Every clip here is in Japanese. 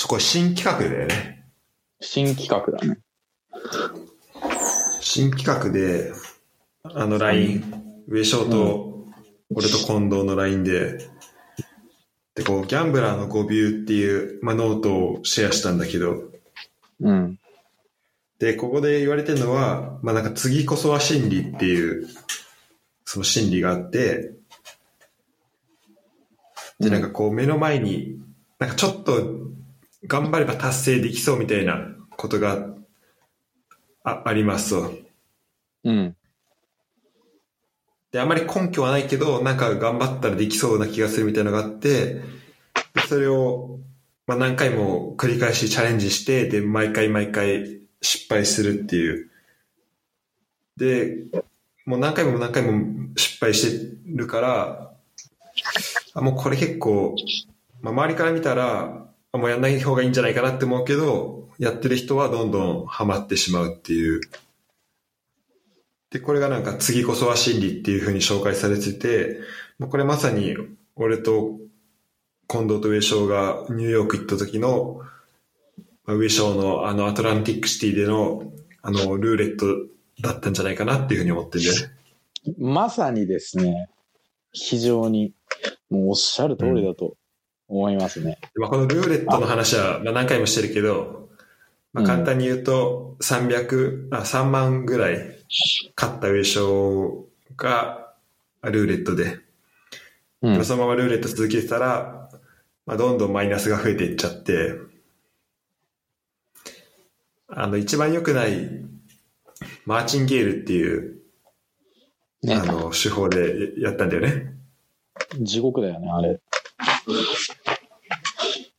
そこ新企画だよね。新企画だね。新企画で、あの LINE、上昇と俺と近藤の LINE でこうギャンブラーの語尾っていう、まあ、ノートをシェアしたんだけど、うん、でここで言われてるのは、まあ、なんか次こそは真理っていうその真理があって、でなんかこう目の前になんかちょっと頑張れば達成できそうみたいなことが ありますと、うん、であまり根拠はないけどなんか頑張ったらできそうな気がするみたいなのがあって、でそれをまあ何回も繰り返しチャレンジして、で毎回失敗するっていう、でもう何回も失敗してるから、あもうこれ結構、まあ、周りから見たらもうやんない方がいいんじゃないかなって思うけど、やってる人はどんどんハマってしまうっていう、でこれがなんか次こそは真理っていう風に紹介されてて、これまさに俺と近藤と上昇がニューヨーク行った時の上昇のあのアトランティックシティでのあのルーレットだったんじゃないかなっていう風に思ってる。まさにですね、非常にもうおっしゃる通りだと思いますね。うん、まあ、このルーレットの話は何回もしてるけど、まあ、簡単に言うと3万ぐらい勝った上昇がルーレットで、うん、そのままルーレット続けてたら、まあ、どんどんマイナスが増えていっちゃって、あの一番良くないマーチンゲールっていう、ね、あの手法でやったんだよね。地獄だよねあれ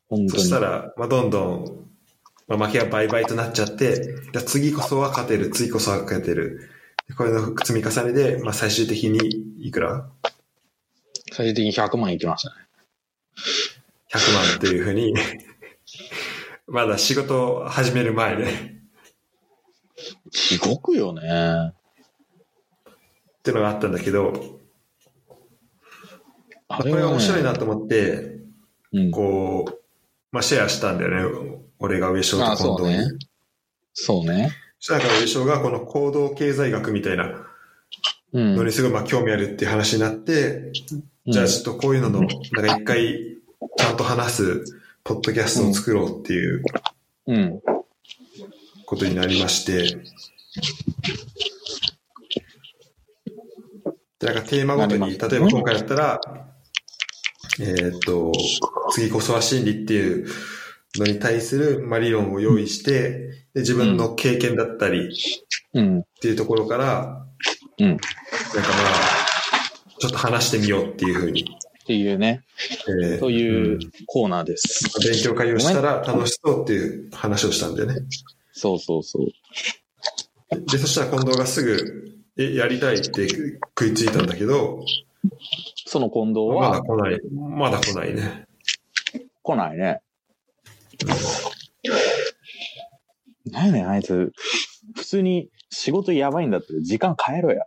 本当に。そしたら、まあ、どんどん、まあ、負けが倍々となっちゃって、次こそは勝てる、次こそは勝てる、これの積み重ねで、まあ、最終的にいくら、最終的に100万いきましたね。100万っていうふうにまだ仕事を始める前で、ね、地獄よねってのがあったんだけど、これが面白いなと思って、うん、こう、まあ、シェアしたんだよね。俺が上昇と近藤に。そうね。そうね。そしたら上昇がこの行動経済学みたいなのにすごいまあ興味あるっていう話になって、うん、じゃあちょっとこういうのの、なんか一回ちゃんと話すポッドキャストを作ろうっていうことになりまして、でなんかテーマごとに、例えば今回だったら、次こそは真理っていうのに対する、まあ、理論を用意して、で自分の経験だったりっていうところから、うんうん、なんかまあちょっと話してみようっていうふうにっていうね、というコーナーです。勉強会をしたら楽しそうっていう話をしたんだよね。そうそうそう。でそしたら近藤がすぐやりたいって食いついたんだけど。その近藤はまだ来ない、まだ来ないね、来ないね、何ねあいつ、普通に仕事やばいんだって、時間変えろや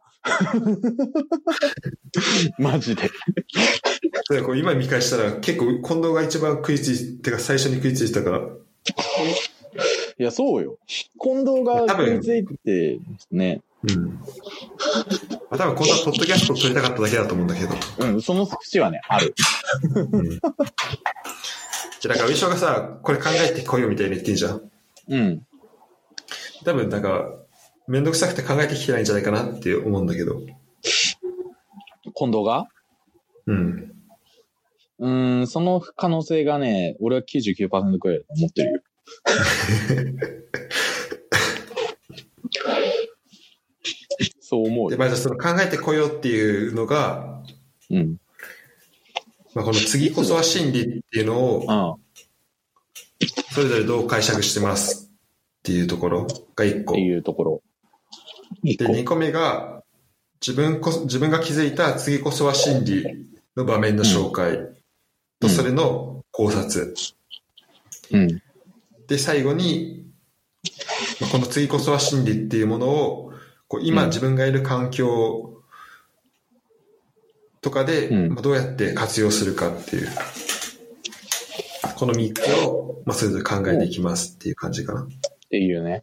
マジで今見返したら結構近藤が一番食いついてか最初に食いついたから、いやそうよ、近藤が食いついてね、うん、多分こんなポッドキャストを撮りたかっただけだと思うんだけど、うん、その節はねある、うん、じゃあなんか上昇がさ、これ考えてこいよみたいに言ってんじゃん、うん、多分なんかめんどくさくて考えてきてないんじゃないかなって思うんだけど、近藤がうんその可能性がね、俺は 99% くらいだと思ってるよそう思う。でまず、あ、その考えてこようっていうのが、うんまあ、この次こそは真理っていうのをそれぞれどう解釈してますっていうところが1個。っていうところ。で2個目が自分が気づいた次こそは真理の場面の紹介とそれの考察。うん、で最後に、まあ、この次こそは真理っていうものを今自分がいる環境とかでどうやって活用するかっていう、この3つを、まあ、それぞれ考えていきますっていう感じかな。っていうね、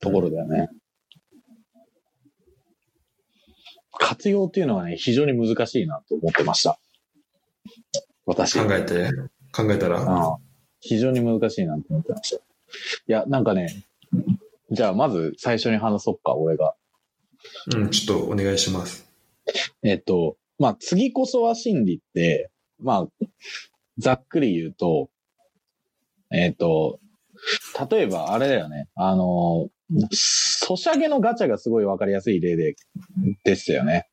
ところだよね。活用っていうのはね、非常に難しいなと思ってました。私。考えたら、うん、非常に難しいなと思ってました。いや、なんかね、じゃあまず最初に話そっか、俺が。うん、ちょっとお願いします。まあ、次こそは心理って、まあ、ざっくり言うと、例えばあれだよね、ソシャゲのガチャがすごいわかりやすい例でしたよね。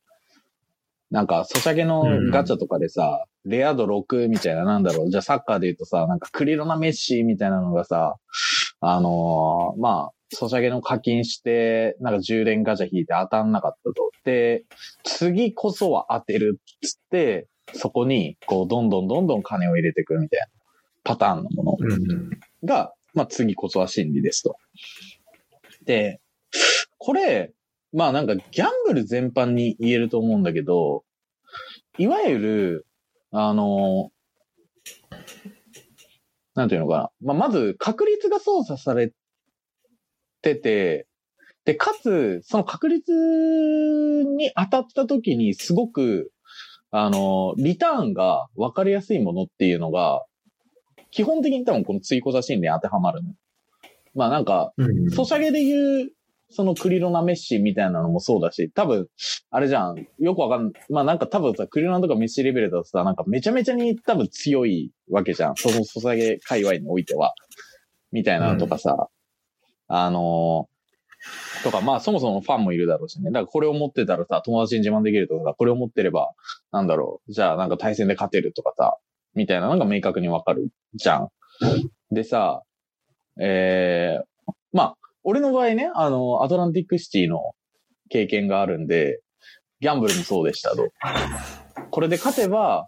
なんか、ソシャゲのガチャとかでさ、レア度6みたいな、なんだろう、じゃあサッカーで言うとさ、なんかクリロナメッシみたいなのがさ、まあ、ソシャゲの課金して、なんか10連ガチャ引いて当たんなかったと。で、次こそは当てるっつって、そこに、こう、どんどん金を入れていくみたいなパターンのものが、まあ次こそは心理ですと。で、これ、まあなんかギャンブル全般に言えると思うんだけど、いわゆる、なんていうのかな。まあまず確率が操作されてて、で、かつ、その確率に当たった時にすごく、リターンが分かりやすいものっていうのが、基本的に多分この追こざ心理に当てはまるの。まあなんか、ソシャゲで言う、そのクリロナメッシみたいなのもそうだし、多分、あれじゃん、よくわかんない。まあなんか多分さ、クリロナとかメッシレベルだとさ、なんかめちゃめちゃに多分強いわけじゃん。そのソシャゲ界隈においては。みたいなのとかさ、とか、まあそもそもファンもいるだろうしね。だからこれを持ってたらさ、友達に自慢できるとか、これを持ってれば、なんだろう、じゃあなんか対戦で勝てるとかさ、みたいなのが明確にわかるじゃん。でさ、まあ、俺の場合ね、アトランティックシティの経験があるんで、ギャンブルもそうでしたと。これで勝てば、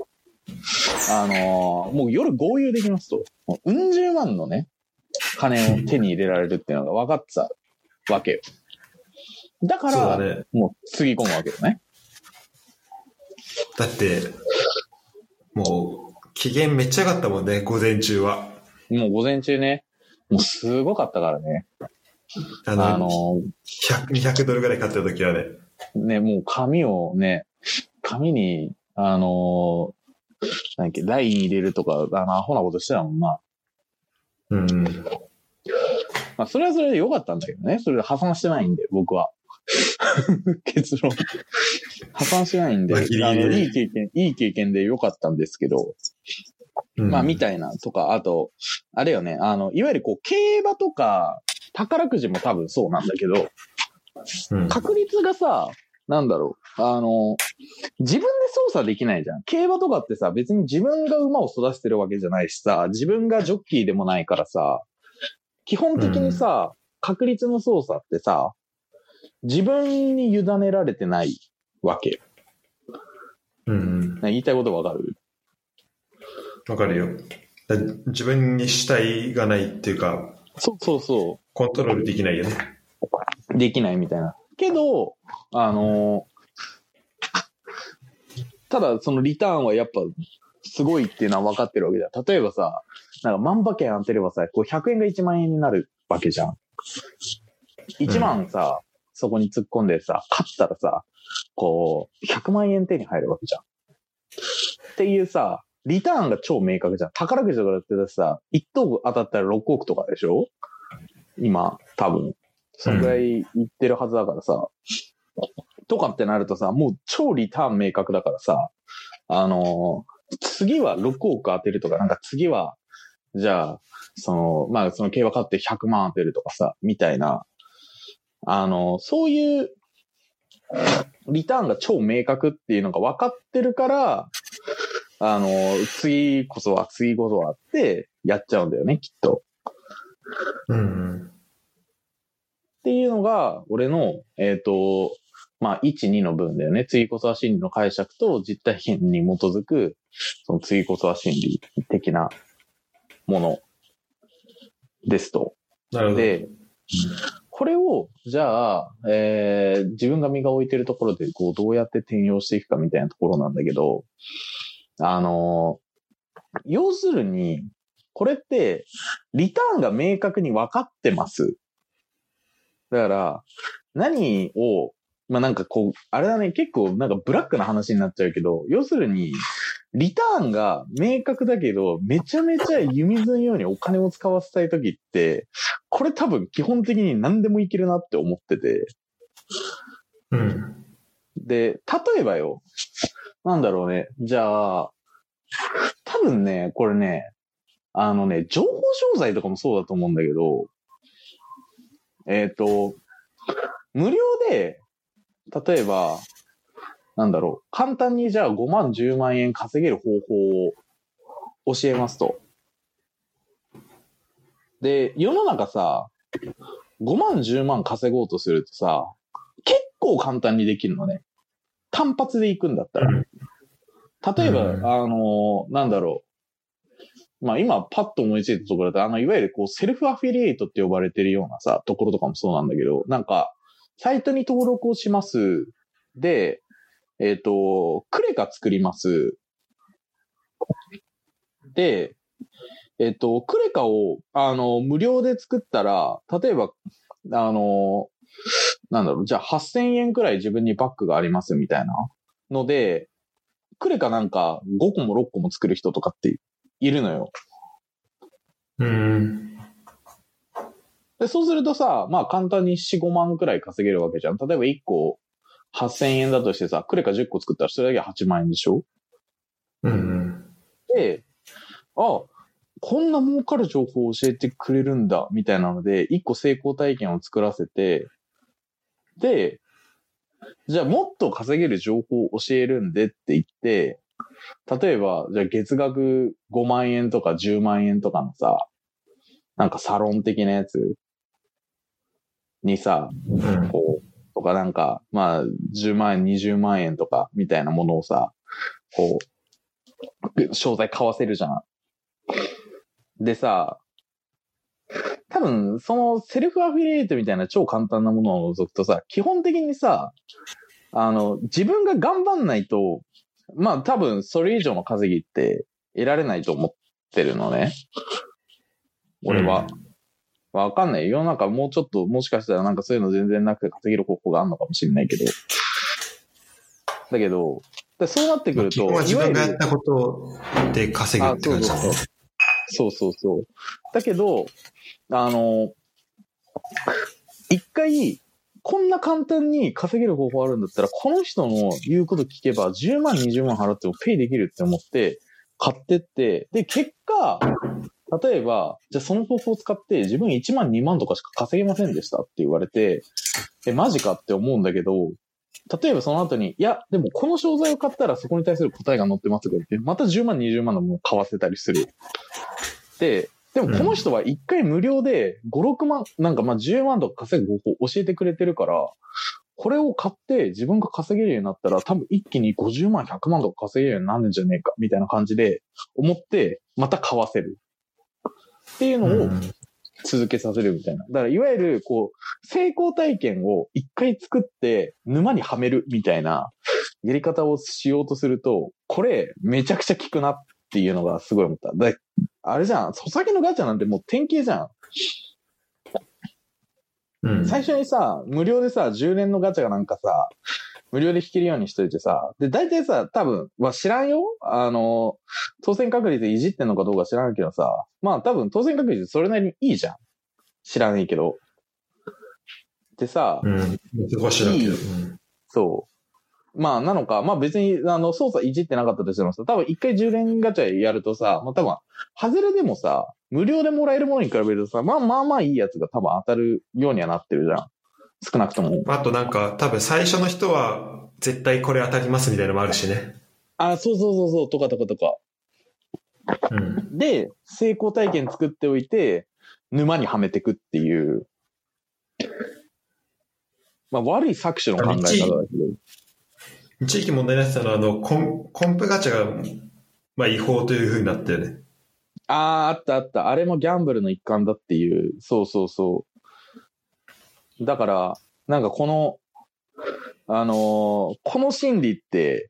もう夜豪遊できますと。もううん十万のね、金を手に入れられるっていうのが分かってたわけよ。だから、ね、もうつぎ込むわけよね。だってもう機嫌めっちゃ上がったもんね。午前中はもう午前中ね、もうすごかったからね。100ドルぐらい買った時はね、もう紙をね、紙に何っけ、LINE入れるとか、アホなことしてたもんな。うん。まあ、それはそれで良かったんだけどね。それで破産してないんで、僕は。結論。破産してないんで、いい経験で良かったんですけど、まあ、みたいなとか、あと、あれよね、いわゆるこう、競馬とか、宝くじも多分そうなんだけど、確率がさ、なんだろう、自分で操作できないじゃん。競馬とかってさ、別に自分が馬を育ててるわけじゃないしさ、自分がジョッキーでもないからさ、基本的にさ、確率の操作ってさ、自分に委ねられてないわけ。言いたいことわかる？わかるよ。自分に主体がないっていうか、そう。コントロールできないよね。できないみたいな。けど、ただそのリターンはやっぱすごいっていうのは分かってるわけだ。例えばさ、なんか万馬券当てればさ、こう100円が1万円になるわけじゃん。1万さ、そこに突っ込んでさ、勝ったらさ、こう、100万円手に入るわけじゃん。っていうさ、リターンが超明確じゃん。宝くじとかだってさ、1等当たったら6億とかでしょ？今、多分。そのぐらいいってるはずだからさ、とかってなるとさ、もう超リターン明確だからさ、次は6億当てるとか、なんか次は、じゃあ、まあ、その競馬勝って100万当てるとかさ、みたいな、そういう、リターンが超明確っていうのが分かってるから、次こそはってやっちゃうんだよね、きっと。っていうのが、俺の、まあ、1、2の分だよね。次こそは心理の解釈と実体験に基づく、その次こそは心理的なものですと。なるほど。で、これを、じゃあ、自分が身が置いてるところで、こう、どうやって転用していくかみたいなところなんだけど、要するに、これってリターンが明確に分かってます。だから何をまあなんかこうあれだね、結構なんかブラックな話になっちゃうけど、要するにリターンが明確だけどめちゃめちゃ湯水のようにお金を使わせたいときってこれ多分基本的に何でもいけるなって思ってて、うん、で例えばよ、なんだろうね、じゃあ多分ねこれね情報商材とかもそうだと思うんだけど、無料で例えばなんだろう、簡単にじゃあ5万10万円稼げる方法を教えますと。で世の中さ5万10万稼ごうとするとさ結構簡単にできるのね、単発でいくんだったら。例えば、なんだろう、まあ今パッと思いついたところだといわゆるこうセルフアフィリエイトって呼ばれてるようなさところとかもそうなんだけど、なんかサイトに登録をします。で、クレカ作ります。で、クレカを、無料で作ったら、例えば、なんだろう、じゃあ8000円くらい自分にバッグがありますみたいなので、クレカなんか5個も6個も作る人とかっているのよ。でそうするとさ、まあ簡単に4、5万くらい稼げるわけじゃん。例えば1個8000円だとしてさ、クレカ10個作ったらそれだけ8万円でしょ？で、こんな儲かる情報を教えてくれるんだ、みたいなので、1個成功体験を作らせて、で、じゃあもっと稼げる情報を教えるんでって言って、例えば、じゃあ月額5万円とか10万円とかのさ、なんかサロン的なやつにさ、こう、とかなんか、まあ、10万円、20万円とかみたいなものをさ、こう、商材買わせるじゃん。でさ、多分、そのセルフアフィリエイトみたいな超簡単なものを除くとさ、基本的にさ、自分が頑張んないと、まあ多分それ以上の稼ぎって得られないと思ってるのね。俺は。わかんない。世の中もうちょっと、もしかしたらなんかそういうの全然なくて稼げる方法があるのかもしれないけど。だけど、そうなってくると。まあ、自分がやったことで稼ぐって感じだね。そうそうそう。だけど、一回、こんな簡単に稼げる方法あるんだったら、この人の言うこと聞けば10万、20万払ってもペイできるって思って、買ってって、で、結果、例えば、じゃあその方法を使って自分1万2万とかしか稼げませんでしたって言われて、マジかって思うんだけど、例えばその後に、いや、でもこの商材を買ったらそこに対する答えが載ってますとか言って、また10万20万のものを買わせたりする。でもこの人は1回無料で5、6万、なんかまあ10万とか稼ぐ方法を教えてくれてるから、これを買って自分が稼げるようになったら多分一気に50万、100万とか稼げるようになるんじゃねえか、みたいな感じで思って、また買わせる。っていうのを続けさせるみたいな。だからいわゆるこう成功体験を一回作って沼にはめるみたいなやり方をしようとすると、これめちゃくちゃ効くなっていうのがすごい思った。だあれじゃん、お酒のガチャなんてもう典型じゃん。最初にさ、無料でさ、10連のガチャがなんかさ、無料で引けるようにしといてさ、で、大体さ、多分、知らんよ？当選確率いじってんのかどうか知らんけどさ、まあ多分当選確率それなりにいいじゃん。知らないけど。でさ、難しいけど、そう。まあなのか、まあ別に、操作いじってなかったとしてもさ、多分一回10連ガチャやるとさ、まあ多分、ハズレでもさ、無料でもらえるものに比べるとさ、まあまあまあいいやつが多分当たるようにはなってるじゃん。少なくとも。あとなんか、多分最初の人は絶対これ当たりますみたいなのもあるしね。あ、そうそうそうそう、とかとかとか。で、成功体験作っておいて、沼にはめてくっていう。まあ悪い搾取の考え方だけど。一時期問題になってたのは、コンプガチャが、まあ違法という風になったよね。あったあった。あれもギャンブルの一環だっていう。そうそうそう。だから、なんかこの、この心理って、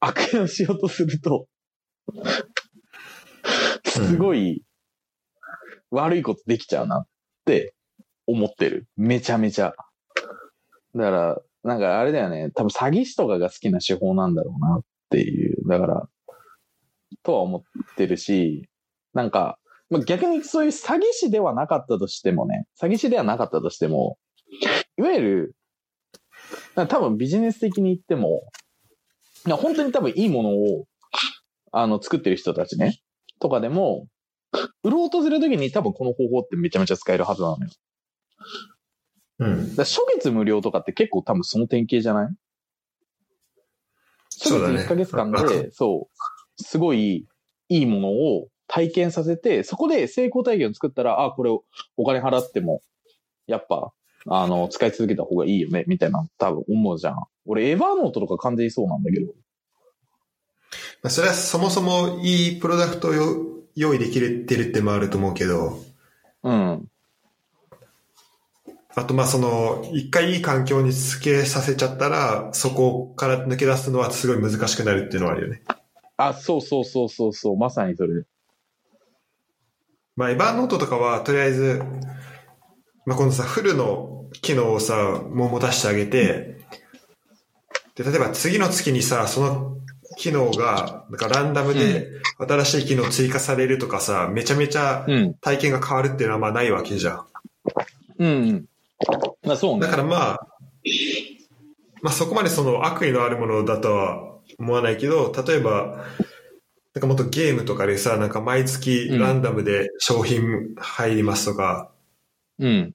悪用しようとするとすごい悪いことできちゃうなって思ってる。めちゃめちゃ。だから、なんかあれだよね。多分詐欺師とかが好きな手法なんだろうなっていう。だから、とは思ってるし、なんか、逆にそういう詐欺師ではなかったとしてもね、詐欺師ではなかったとしても、いわゆる、多分ビジネス的に言っても、本当に多分いいものを、作ってる人たちね、とかでも、売ろうとするときに多分この方法ってめちゃめちゃ使えるはずなのよ。うん。だ初月無料とかって結構多分その典型じゃない？初月1ヶ月間で、そう、すごいいいものを体験させて、そこで成功体験を作ったら、あ、これをお金払っても、やっぱ、使い続けた方がいいよね、みたいな、多分思うじゃん。俺、エヴァノートとか完全にそうなんだけど。まあ、それはそもそもいいプロダクトを用意できてるってもあると思うけど。うん。あと、まあ、その、一回いい環境につけさせちゃったら、そこから抜け出すのはすごい難しくなるっていうのはあるよね。あ、そう、まさにそれ。まあ、エヴァノートとかは、とりあえず、まあ、このさ、フルの機能をさ、もう持たせてあげて、で、例えば次の月にさ、その機能が、なんかランダムで新しい機能追加されるとかさ、めちゃめちゃ体験が変わるっていうのはまあないわけじゃん。うん。まあそうね。だからまあそこまでその悪意のあるものだとは思わないけど、例えば、なんかもっとゲームとかでさ、なんか毎月ランダムで商品入りますとか、うん。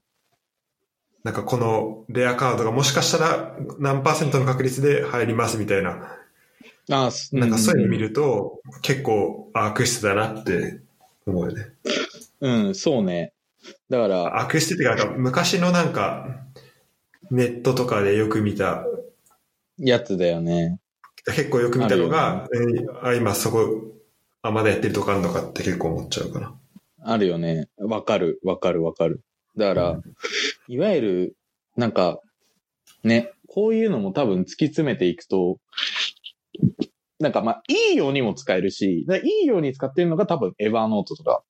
なんかこのレアカードがもしかしたら何パーセントの確率で入りますみたいな。ああ、うん、なんかそういうの見ると結構悪質だなって思うよね。うん、そうね。だから。悪質っていうか、なんか昔のなんかネットとかでよく見た。やつだよね。結構よく見たのが、今そこ、まだやってるとこあるのかって結構思っちゃうかな。あるよね。わかる。だから、いわゆる、なんか、ね、こういうのも多分突き詰めていくと、なんかまあ、いいようにも使えるし、いいように使ってるのが多分エヴァノートとか。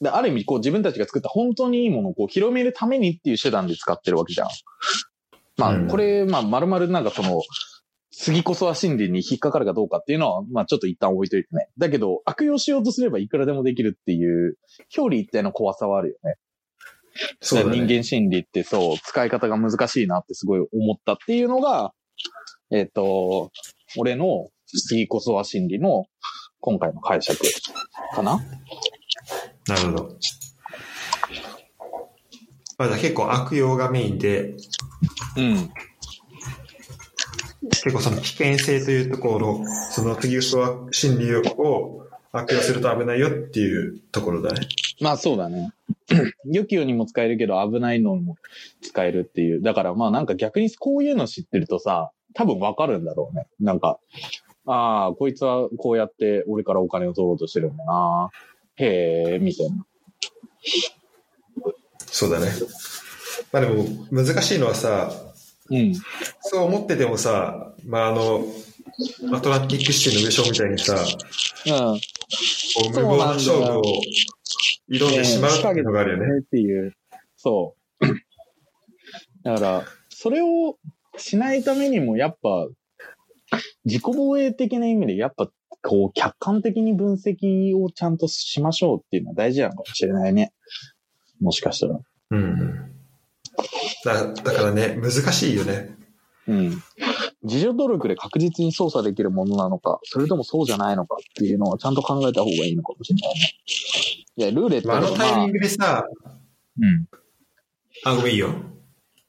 で、ある意味、こう自分たちが作った本当にいいものをこう広めるためにっていう手段で使ってるわけじゃん。まあ、これ、まあ、丸々なんかその、次こそは心理に引っかかるかどうかっていうのは、まあちょっと一旦置いといてね。だけど、悪用しようとすればいくらでもできるっていう、表裏一体の怖さはあるよね。そうだね、人間心理ってそう、使い方が難しいなってすごい思ったっていうのが、俺の次こそは心理の今回の解釈かな。なるほど。まだ結構悪用がメインで、うん。結構その危険性というところ、その次こそは心理を悪用すると危ないよっていうところだね。まあそうだね。良きようにも使えるけど危ないのも使えるっていう。だからまあなんか逆にこういうの知ってるとさ、多分わかるんだろうね。なんか、ああ、こいつはこうやって俺からお金を取ろうとしてるんだな。へえ、みたいな。そうだね。まあでも難しいのはさ、うん、そう思っててもさ、まあアトランティックシティの無償みたいにさ、うん、無謀な勝負を挑んでしまうっていうのがあるよね。っていう。そう。だから、それをしないためにも、やっぱ、自己防衛的な意味で、やっぱ、こう、客観的に分析をちゃんとしましょうっていうのは大事なのかもしれないね。もしかしたら。うん。だからね、難しいよね。うん。自助努力で確実に操作できるものなのか、それともそうじゃないのかっていうのはちゃんと考えた方がいいのかもしれないね。いや、ルーレットとか、まあのタイミングでさ、うん。あ、ごめんいいよ。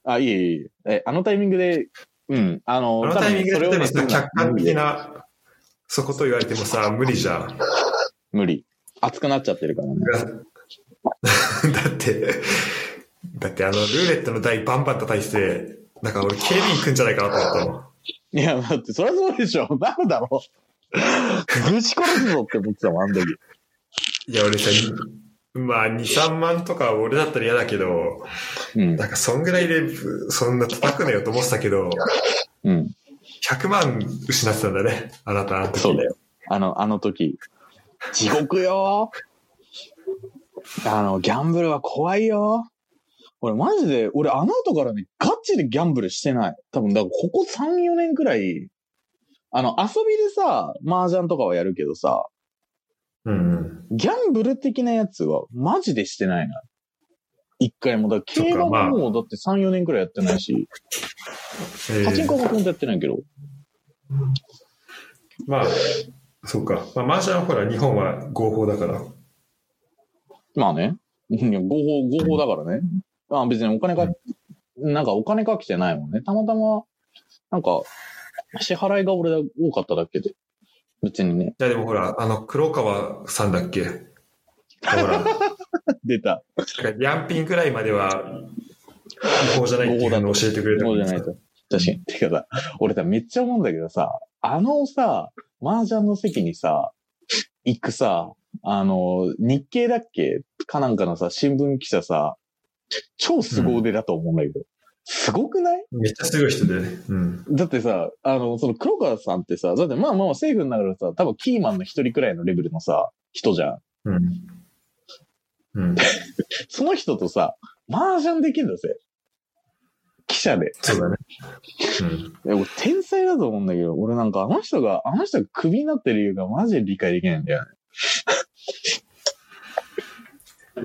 あ、いい。あのタイミングで、うん。あのタイミングで、例えばさ、客観的な、そこと言われてもさ、無理じゃん。無理。熱くなっちゃってるからね。だってルーレットの台バンバン叩いて、なんか俺警備員行くんじゃないかなと思ったの。いや、だってそりゃそうでしょ。なんだろう。ぶち殺すぞって思ってたもん、あの時。いや、俺さ、まあ、2、3万とか俺だったら嫌だけど、うん、なんかそんぐらいで、そんな叩くなよと思ってたけど、うん、100万失ってたんだね、あなた、あの時。そうだよ。あの時。地獄よ。ギャンブルは怖いよ。俺マジで、俺あの後からね、ガチでギャンブルしてない。多分、だからここ3、4年くらい、遊びでさ、麻雀とかはやるけどさ、うんうん、ギャンブル的なやつはマジでしてないな。一回も。だから競馬ももうだって3、4年くらいやってないし、パチンコもほんとやってないけど。まあ、そっか。まあ、麻雀はほら、日本は合法だから。まあね。合法だからね。まあ別にお金が、なんかお金かけてないもんね。たまたま、なんか、支払いが俺多かっただけで。別にね。いやでもほら、黒川さんだっけほら。出た。ヤンピンくらいまでは、合法じゃないっていうのを教えてくれたんですけど。確かに。てかさ、俺さ、めっちゃ思うんだけどさ、さ、麻雀の席にさ、行くさ、日経だっけかなんかのさ、新聞記者さ、超凄腕だと思うんだけど、うん、すごくない？めっちゃすごい人で、うん。だってさ、その黒川さんってさ、だってまあまあ政府の中でさ、多分キーマンの一人くらいのレベルのさ、人じゃん。うん。うん、その人とさ、麻雀できるんだぜ。記者で。そうだね。うん、俺天才だと思うんだけど、俺なんかあの人がクビになってる理由がマジで理解できないんだよね。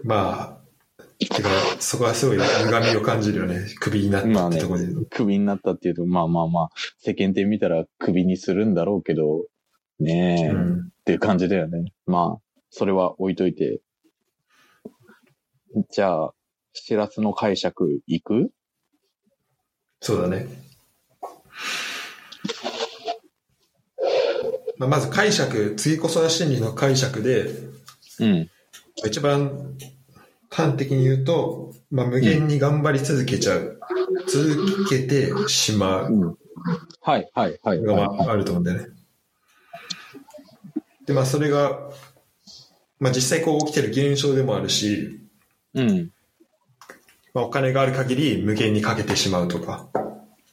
まあ、てかそこはすごい歪みを感じるよね。クビになったってとこで、まあね、クビになったっていうと、まあまあまあ世間体見たらクビにするんだろうけどねえ、うん、っていう感じだよね。まあそれは置いといて、じゃあしらすの解釈いく？そうだね。まあ、まず解釈、次こそは心理の解釈で、うん、一番端的に言うと、まあ、無限に頑張り続けちゃう、うん、続けてしまう、うん、はいはいはい、があると思うんだよね。で、まあそれが、まあ、実際こう起きてる現象でもあるし、うん、まあ、お金がある限り無限にかけてしまうとか。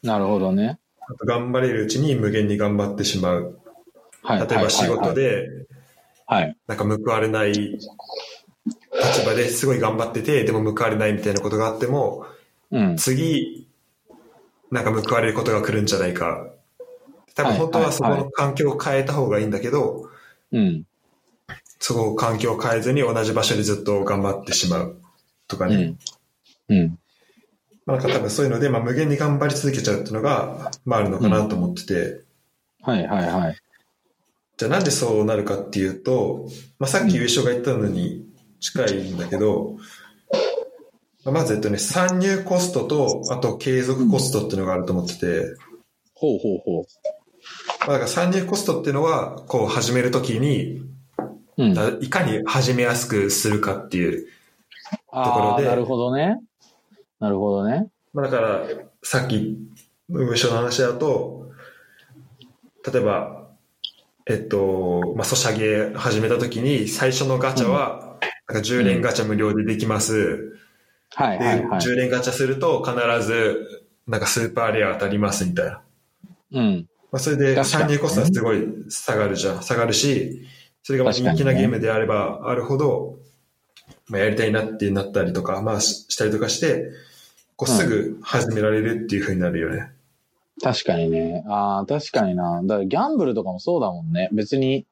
なるほどね。あと頑張れるうちに無限に頑張ってしまう。例えば仕事でなんか報われない立場ですごい頑張ってて、でも報われないみたいなことがあっても、次なんか報われることが来るんじゃないか、多分本当はそこの環境を変えた方がいいんだけど、そこを環境を変えずに同じ場所でずっと頑張ってしまうとかね、なんか多分そういうので、まあ無限に頑張り続けちゃうっていうのがあるのかなと思ってて、はいはいはい。じゃあなんでそうなるかっていうと、まあ、さっき優勝が言ったのに近いんだけど、まず参入コストと、あと継続コストっていうのがあると思ってて、ほうほうほう。だから参入コストっていうのは、こう始めるときに、いかに始めやすくするかっていうところで、なるほどね。なるほどね。だからさっき優勝の話だと、例えばまあ、ソシャゲ始めたときに、最初のガチャは、なんか10連ガチャ無料でできます。はいはいはい。10連ガチャすると、必ず、なんかスーパーレア当たりますみたいな。うん。まあ、それで、参入コストはすごい下がるじゃん。下がるし、それが人気なゲームであればあるほど、まあ、やりたいなってなったりとか、まあ、したりとかして、こうすぐ始められるっていう風になるよね。確かにね。ああ、確かにな。だからギャンブルとかもそうだもんね。別に、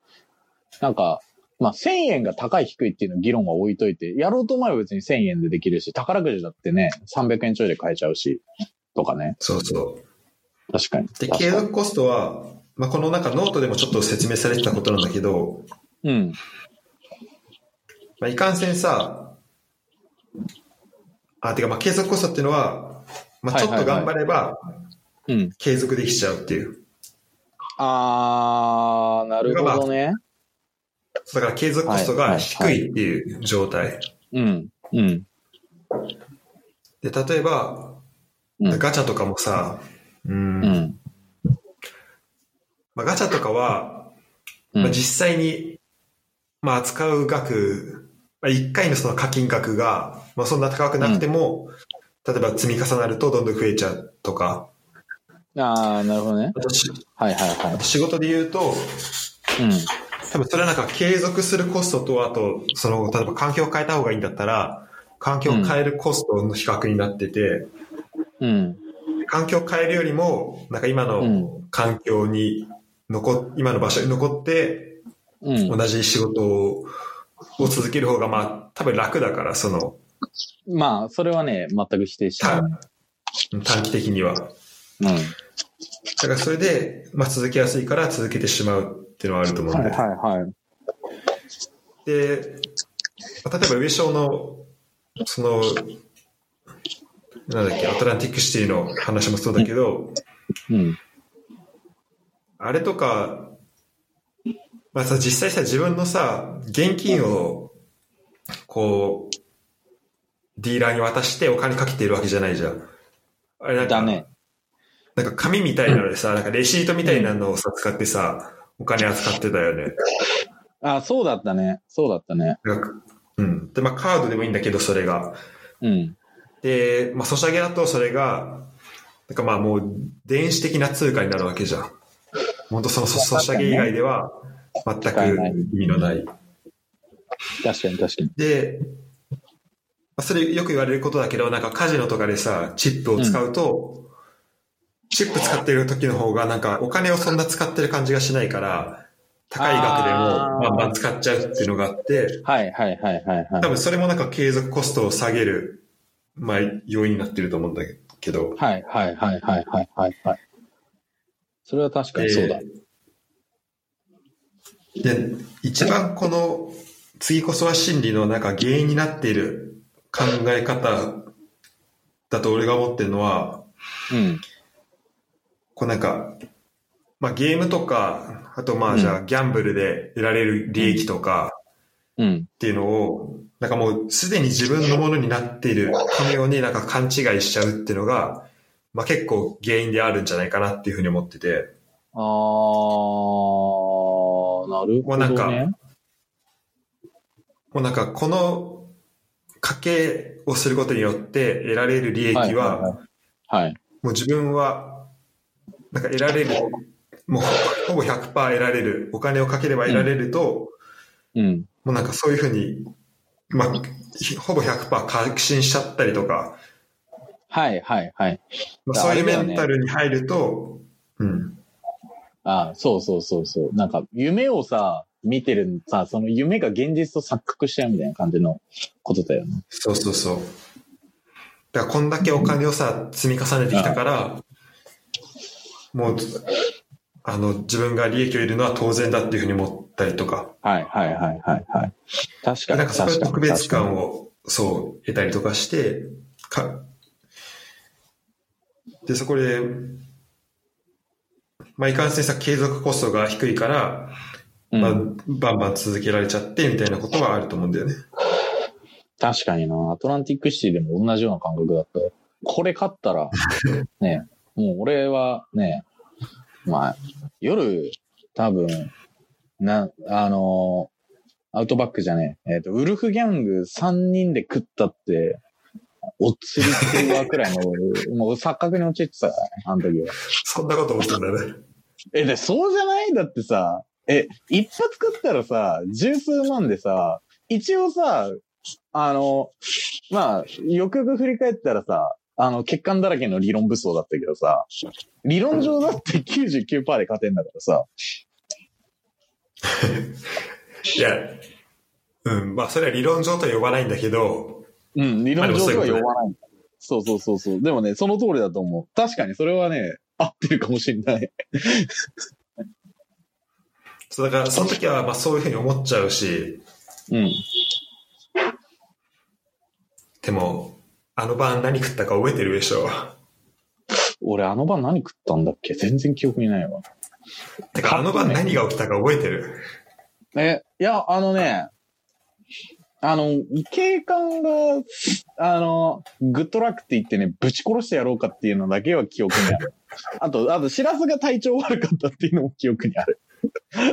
なんか、まあ、1000円が高い低いっていうの議論は置いといて、やろうと思えば別に1000円でできるし、宝くじだってね、300円ちょいで買えちゃうし、とかね。そうそう。確かに。で、継続コストは、まあ、このなんかノートでもちょっと説明されてたことなんだけど、うん。まあ、いかんせんさ、てか、まあ、継続コストっていうのは、まあ、ちょっと頑張れば、はいはいはい、うん、継続できちゃうっていう。あー、なるほどね。だから継続コストが低いっていう状態。はいはいはい、うん。で、例えば、ガチャとかもさ、まあ、ガチャとかは、まあ、実際に、まあ、扱う額、まあ、1回のその課金額が、まあ、そんな高くなくても、例えば積み重なるとどんどん増えちゃうとか、ああ、なるほどね。はいはいはい。仕事で言うと、多分それはなんか継続するコストと、あとその例えば環境を変えた方がいいんだったら環境を変えるコストの比較になってて、うん、環境を変えるよりもなんか今の環境に今の場所に残って同じ仕事を続ける方がまあ多分楽だから、そのまあそれはね全く否定しない、短期的には、うん、だからそれで、まあ、続けやすいから続けてしまうっていうのはあると思うんで、はいはいはい、で例えば上昇のそのなんだっけアトランティックシティの話もそうだけど、うんうん、あれとか、まあ、さ実際さ自分のさ現金をこうディーラーに渡してお金かけているわけじゃないじゃん。あれなんかだね。なんか紙みたいなのでさ、なんかレシートみたいなのをさ使ってさ、お金扱ってたよね。あ、そうだったね。そうだったね。うん。で、まあカードでもいいんだけど、それが。うん。で、まあソシャゲだとそれが、なんかまあもう電子的な通貨になるわけじゃん。本当そのソシャゲ以外では全く意味のない。確かに確かに。で、それよく言われることだけど、なんかカジノとかでさ、チップを使うと、うん、チップ使ってる時の方がなんかお金をそんな使ってる感じがしないから、高い額でもバンバン使っちゃうっていうのがあって、はいはいはいはい、はい。多分それもなんか継続コストを下げる、まあ要因になってると思うんだけど。はいはいはいはいはいはい、はい。それは確かにそうだ。で、一番この次こそは心理のなんか原因になっている考え方だと俺が思ってるのは、うん、こうなんか、まあ、ゲームとか、あとまあじゃあギャンブルで得られる利益とかっていうのを、うん、なんかもうすでに自分のものになっているかのようになんか勘違いしちゃうっていうのが、まあ、結構原因であるんじゃないかなっていうふうに思ってて。あー、なるほどね。もうなんか、この、賭けをすることによって得られる利益は、はいはいはい、もう自分はなんか得られる、もうほぼ 100% 得られる、お金をかければ得られると、うんうん、もうなんかそういうふうに、まあ、ほぼ 100% 確信しちゃったりとか、はいはいはい、まあ、そういうメンタルに入ると、うん、ああそうそうそうそう、なんか夢をさ見てるさ、その夢が現実と錯覚しちゃうみたいな感じのことだよね。そうそうそう。だからこんだけお金をさ積み重ねてきたから、もう自分が利益を得るのは当然だっていうふうに思ったりとか。はいはいはいはいはい。確かに。なんかそういう特別感をそう得たりとかして、でそこで、まあいかんせんさ継続コストが低いから。まあ、バンバン続けられちゃってみたいなことはあると思うんだよね。確かにな。アトランティックシティでも同じような感覚だった。これ勝ったら、ね、もう俺はね、まあ、夜、多分、アウトバックじゃねえ、ウルフギャング3人で食ったって、お釣りっていうわくらいの、もう錯覚に陥ってたからね、あの時は。そんなこと思ったんだよね。で、そうじゃない？だってさ、一発食ったらさ、十数万でさ、一応さ、まあ、よくよく振り返ったらさ、欠陥だらけの理論武装だったけどさ、理論上だって 99% で勝てんだからさ。いや、うん、まあ、それは理論上とは呼ばないんだけど。うん、理論上とは呼ばない。そうそうそうそう。でもね、その通りだと思う。確かにそれはね、合ってるかもしれない。そうだからその時はまあそういうふうに思っちゃうし、うん、でもあの晩何食ったか覚えてるでしょ。俺あの晩何食ったんだっけ、全然記憶にないわ。てかあの晩何が起きたか覚えてる？いや警官がグッドラックって言ってねぶち殺してやろうかっていうのだけは記憶にある。あとシラスが体調悪かったっていうのも記憶にある。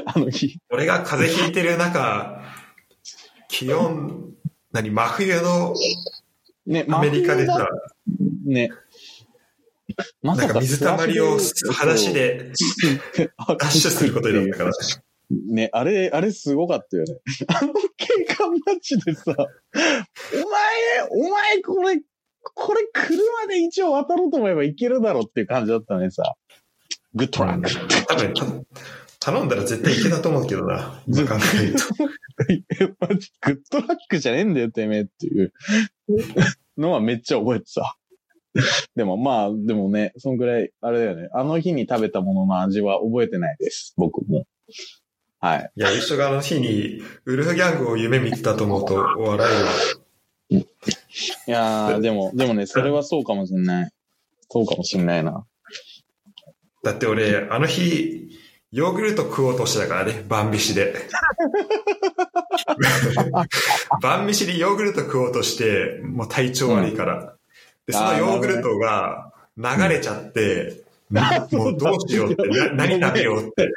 あの日俺が風邪ひいてる中、気温何真冬のアメリカでさ、ね、なんか水たまりを裸足でダッシュすることになったから、ね、あれすごかったよね。あの喧嘩マジでさ、お前これ車で一応渡ろうと思えば行けるだろうっていう感じだったねさ。グッドラック。頼んだら絶対行けたと思うけどな。ずっと。マジグッドラックじゃねえんだよてめえっていうのはめっちゃ覚えてさ。でもまあ、でもね、そんくらい、あれだよね。あの日に食べたものの味は覚えてないです。僕も。はい。いや、一緒があの日に、ウルフギャングを夢見てたと思うと、笑える。いやー、でもね、それはそうかもしんない。そうかもしんないな。だって俺、あの日、ヨーグルト食おうとしてたからね、晩飯で。晩飯でヨーグルト食おうとして、もう体調悪いから。うんで、そのヨーグルトが流れちゃって、もうどうしようって、何食べようって。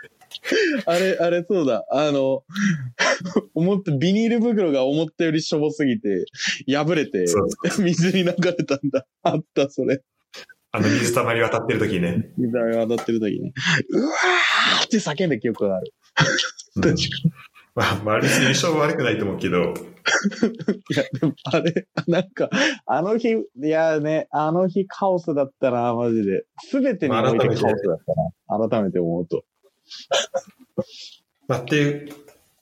あれそうだ。ビニール袋が思ったよりしょぼすぎて、破れて、水に流れたんだ。あった、それ。水溜まり渡ってる時ね。水溜まり渡ってる時ね。うわーって叫んだ記憶がある。確かに。まあ、あれ印象悪くないと思うけど。いや、でも、あれ、なんか、あの日、いやね、あの日カオスだったな、マジで。すべてにおいてカオスだったな。改めて思うと。まあ、っていう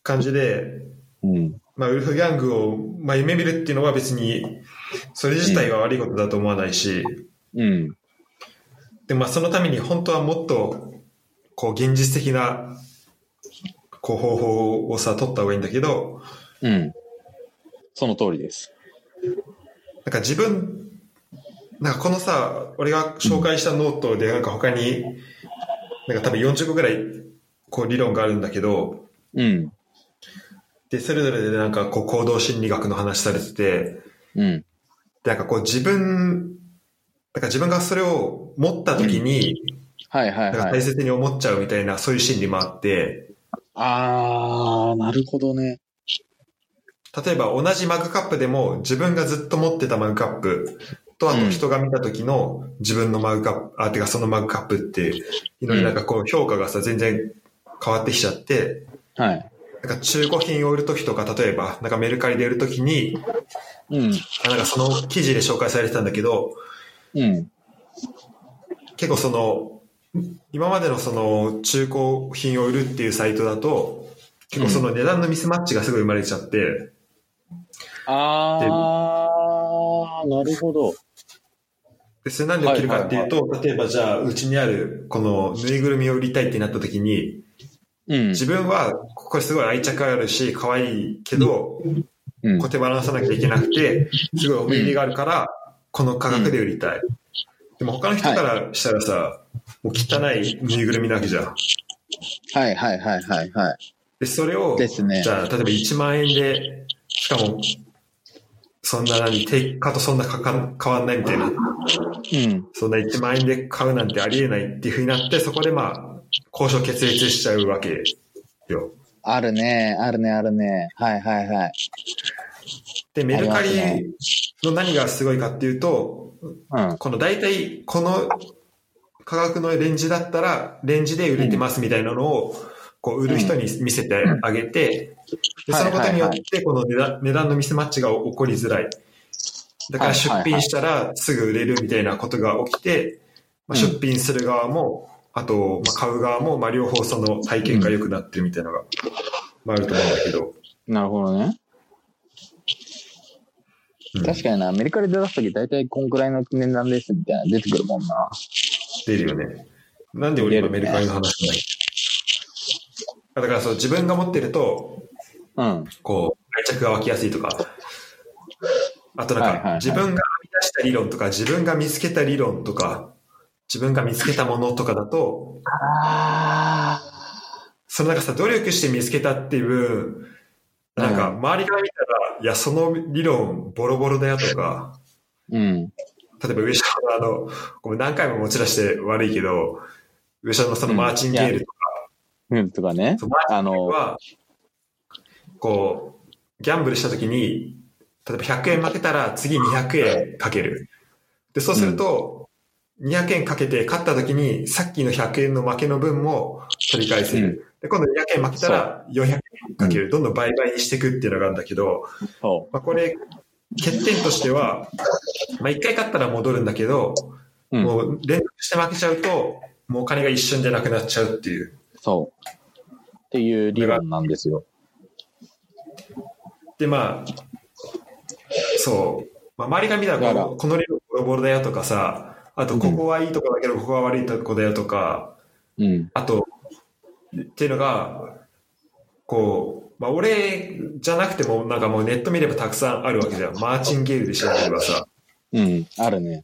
感じで、うん、まあ、ウルフギャングを、まあ、夢見るっていうのは別に、それ自体は悪いことだと思わないし、うん。で、まあ、そのために本当はもっと、こう、現実的な、こう方法をさ取った方がいいんだけど、うん、その通りです。なんか自分なんかこのさ、俺が紹介したノートでなんか他になんか多分40個ぐらいこう理論があるんだけど、うん、でそれぞれでなんかこう行動心理学の話されてて、うん、でなんかこう自分がそれを持った時に、うん、はいはいはい、なんか大切に思っちゃうみたいなそういう心理もあって。あー、なるほどね。例えば同じマグカップでも自分がずっと持ってたマグカップとあと人が見た時の自分のマグカップ、うん、てかそのマグカップっていろいろなんかこう評価がさ全然変わってきちゃって、うん、はい。なんか中古品を売る時とか例えばなんかメルカリで売る時に、うん、なんかその記事で紹介されてたんだけど、うん、結構その今までのその中古品を売るっていうサイトだと結構その値段のミスマッチがすごい生まれちゃって、うん、あーなるほど。でそれ何で起きるかっていうと、はいはいはい、例えばじゃあうちにあるこのぬいぐるみを売りたいってなった時に、うん、自分はこれすごい愛着あるし可愛いけど、うん、手放さなきゃいけなくてすごい思い入れがあるからこの価格で売りたい、うん、でも他の人からしたらさ、はいもう汚いぬいぐるみなわけじゃん。はいはいはいはいはい。でそれをですね、じゃあ例えば1万円でしかもそんな何定価とそんな変わんないみたいな、うん、そんな1万円で買うなんてありえないっていう風になってそこでまあ交渉決裂しちゃうわけよ。あるねあるねあるねはいはいはい。でメルカリの何がすごいかっていうと、うん、この大体この価格のレンジだったらレンジで売れてますみたいなのをこう売る人に見せてあげて、でそのことによってこの値段のミスマッチが起こりづらい。だから出品したらすぐ売れるみたいなことが起きて、まあ、出品する側もあとまあ買う側もまあ両方その体験が良くなってるみたいなのがまああると思うんだけど。なるほどね。確かにな、メルカリで出すとき大体こんくらいの値段ですみたいな出てくるもんな。出るよね。なんで俺今メルカリの話しない、ね、だからそう自分が持ってると、うん、こう愛着が湧きやすいとかあとなんか、はいはいはい、自分が見出した理論とか自分が見つけた理論とか自分が見つけたものとかだとそのなんかさ努力して見つけたっていう分なんか周りから見たら、うん、いやその理論ボロボロだよとか、うん例えば上下の何回も持ち出して悪いけど上下のそのマーチンゲールとか、うん、とかねマーチンゲールはこうギャンブルした時に例えば100円負けたら次200円かけるでそうすると200円かけて勝った時にさっきの100円の負けの分も取り返せる、で今度200円負けたら400円かける、どんどん倍々にしていくっていうのがあるんだけど、まあ、これ欠点としては、まあ、1回勝ったら戻るんだけど、もう連続して負けちゃうともうお金が一瞬でなくなっちゃうっていう、そうっていう理論なんですよ。でまあそう、まあ、周りが見たらこの理論ボロボロだよとかさ、あとここはいいとこだけどここは悪いとこだよとか、うん、あとっていうのがこう、まあ、俺じゃなくてもなんかもうネット見ればたくさんあるわけじゃん。マーチンゲールで調べればさ、うん、あるね。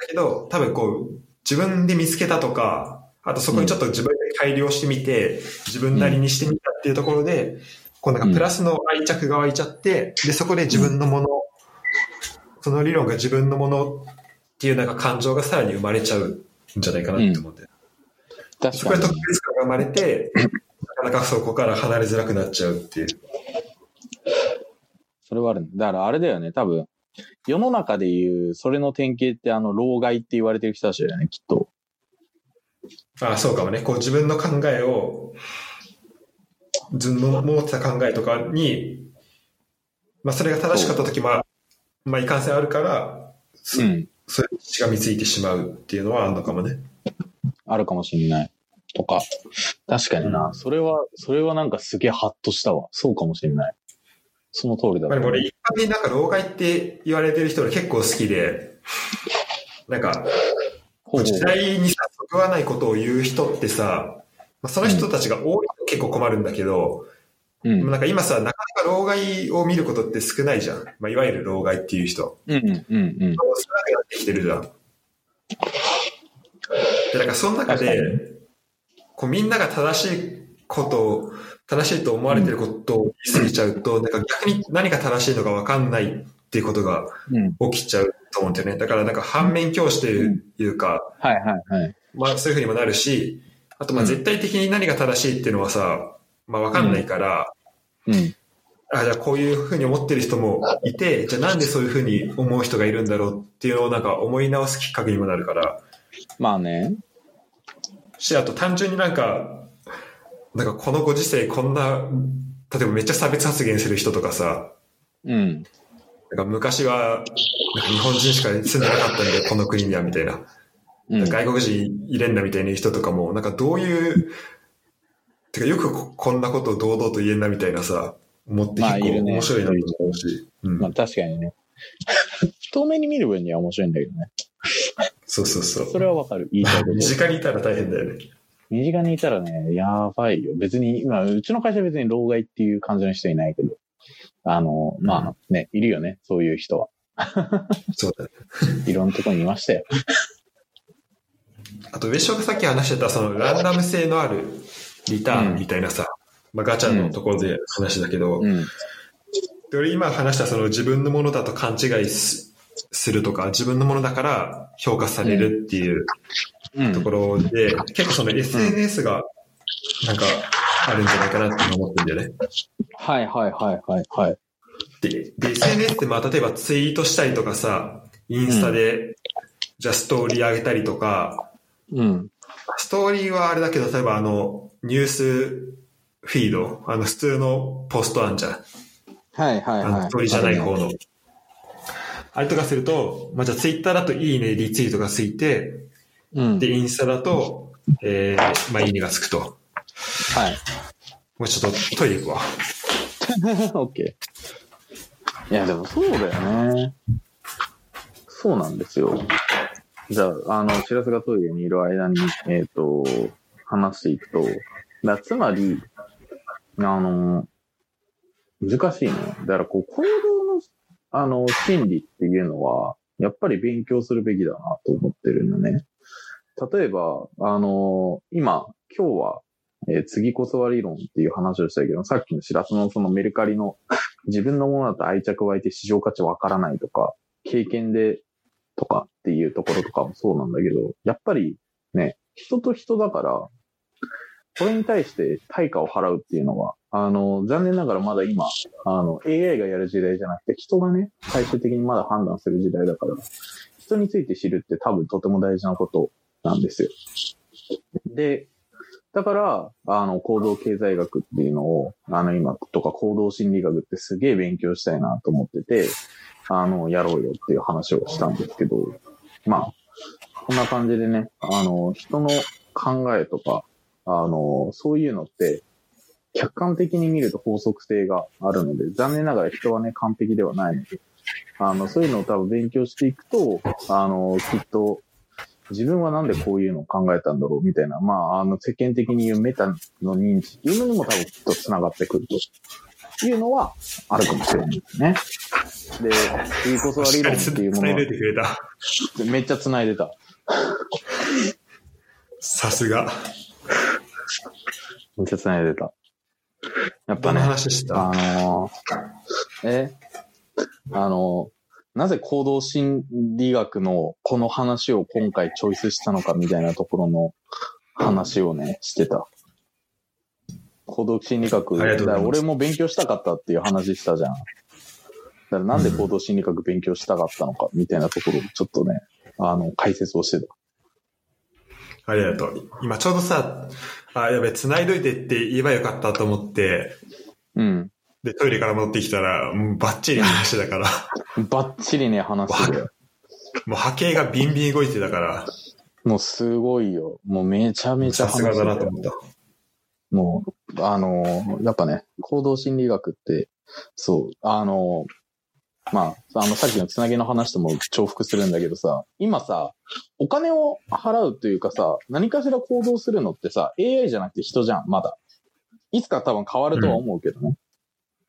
だけど多分こう自分で見つけたとか、あとそこにちょっと自分で改良してみて、自分なりにしてみたっていうところで、こうなんかプラスの愛着が湧いちゃって、でそこで自分のもの、その理論が自分のものっていうなんか感情がさらに生まれちゃうんじゃないかなと思って、うん、そこで特別感が生まれて、なかなかそこから離れづらくなっちゃうっていう。それはある。だからあれだよね、多分。世の中でいうそれの典型って老害って言われてる人たちだよね、きっと。ああ、そうかもね。こう自分の考えを、自分の持ってた考えとかに、まあ、それが正しかった時も、まあ、いかんせんあるから、うん、それにしがみついてしまうっていうのはあるのかもね。あるかもしれないとか。確かにな、うん、それはなんかすげえハッとしたわ。そうかもしれない。その通りだ、ね。でも俺一般になんか老害って言われてる人が結構好きで、なんか時代にさそぐわないことを言う人ってさ、まあ、その人たちが多いと結構困るんだけど、うん、なんか今さなかなか老害を見ることって少ないじゃん。まあ、いわゆる老害っていう人、うん、そう少なくなってきてるじゃん。でなんかその中でこうみんなが正しいことを正しいと思われてることを言い過ぎちゃうと、うん、なんか逆に何が正しいのか分かんないっていうことが起きちゃうと思うんだよね。だからなんか反面教師というか、うん、はいはいはい。まあそういうふうにもなるし、あとまあ絶対的に何が正しいっていうのはさ、まあ分かんないから、うん、あ、じゃあこういうふうに思ってる人もいて、じゃあなんでそういうふうに思う人がいるんだろうっていうのをなんか思い直すきっかけにもなるから。まあね。し、あと単純になんかこのご時世こんな、例えばめっちゃ差別発言する人とかさ、うん、なんか昔はなんか日本人しか住んでなかったんでこの国にはみたいな、うん、外国人入れんなみたいな人とかもなんかどういうてかよくこんなことを堂々と言えんなみたいなさ、思って結構面白いなと思うし、まあ確かにね遠目に見る分には面白いんだけどねそうそれはわかる。いいところ身近にいたら大変だよね。身近にいたらね、やばいよ。別に、今、うちの会社は別に老害っていう感じの人いないけど、まあね、いるよね、そういう人は。そうだね。いろんなとこにいましたよ。あと、上昇がさっき話してた、そのランダム性のあるリターンみたいなさ、まあ、ガチャのところで話だけど、で俺今話したその自分のものだと勘違いするとか、自分のものだから評価されるっていう、ところで、結構その SNS がなんかあるんじゃないかなって思ってるんだよね。はい。で SNS ってまあ例えばツイートしたりとかさ、インスタでじゃあストーリー上げたりとか、ストーリーはあれだけど、例えばニュースフィード、普通のポストあんじゃん。はい。ストーリーじゃない方の。あれとかすると、まあじゃあツイッターだといいね、リツイートがついて、でインスタだと、まあ、いいねがつくと。はい。もうちょっとトイレ行くわ。OK。いやでもそうだよね。そうなんですよ。じゃあしらすがトイレにいる間に話していくと、だつまり難しいね。だからこう行動の心理っていうのはやっぱり勉強するべきだなと思ってるんだね。例えば、今日は、次こそは理論っていう話をしたけど、さっきのしらすのそのメルカリの自分のものだと愛着湧いて市場価値わからないとか、経験でとかっていうところとかもそうなんだけど、やっぱりね、人と人だから、これに対して対価を払うっていうのは、残念ながらまだ今、AI がやる時代じゃなくて、人がね、最終的にまだ判断する時代だから、人について知るって多分とても大事なことなんですよ。で、だから、行動経済学っていうのを、今とか行動心理学ってすげえ勉強したいなと思ってて、やろうよっていう話をしたんですけど、まあ、こんな感じでね、人の考えとか、そういうのって、客観的に見ると法則性があるので、残念ながら人はね、完璧ではないので、そういうのを多分勉強していくと、きっと、自分はなんでこういうのを考えたんだろうみたいな、まあ、世間的に言うメタの認知っていうのにも多分きっと繋がってくるというのはあるかもしれないですね。で、いいこそは理論っていうものは。めっちゃ繋いでた。さすが。めっちゃ繋いでた。やっぱね。どんな話した？なぜ行動心理学のこの話を今回チョイスしたのかみたいなところの話をね、してた。行動心理学、俺も勉強したかったっていう話したじゃん。だからなんで行動心理学勉強したかったのかみたいなところをちょっとね、解説をしてた。ありがとう。今ちょうどさ、あ、やべ、繋いどいてって言えばよかったと思って。うん。で、トイレから戻ってきたら、もうバッチリ話だから。バッチリね、話してる。もう波形がビンビン動いてたから。もうすごいよ。もうめちゃめちゃ話してる。さすがだなと思った。もう、やっぱね、行動心理学って、そう、まあ、さっきのつなげの話とも重複するんだけどさ、今さ、お金を払うというかさ、何かしら行動するのってさ、AI じゃなくて人じゃん、まだ。いつか多分変わるとは思うけどね。うん、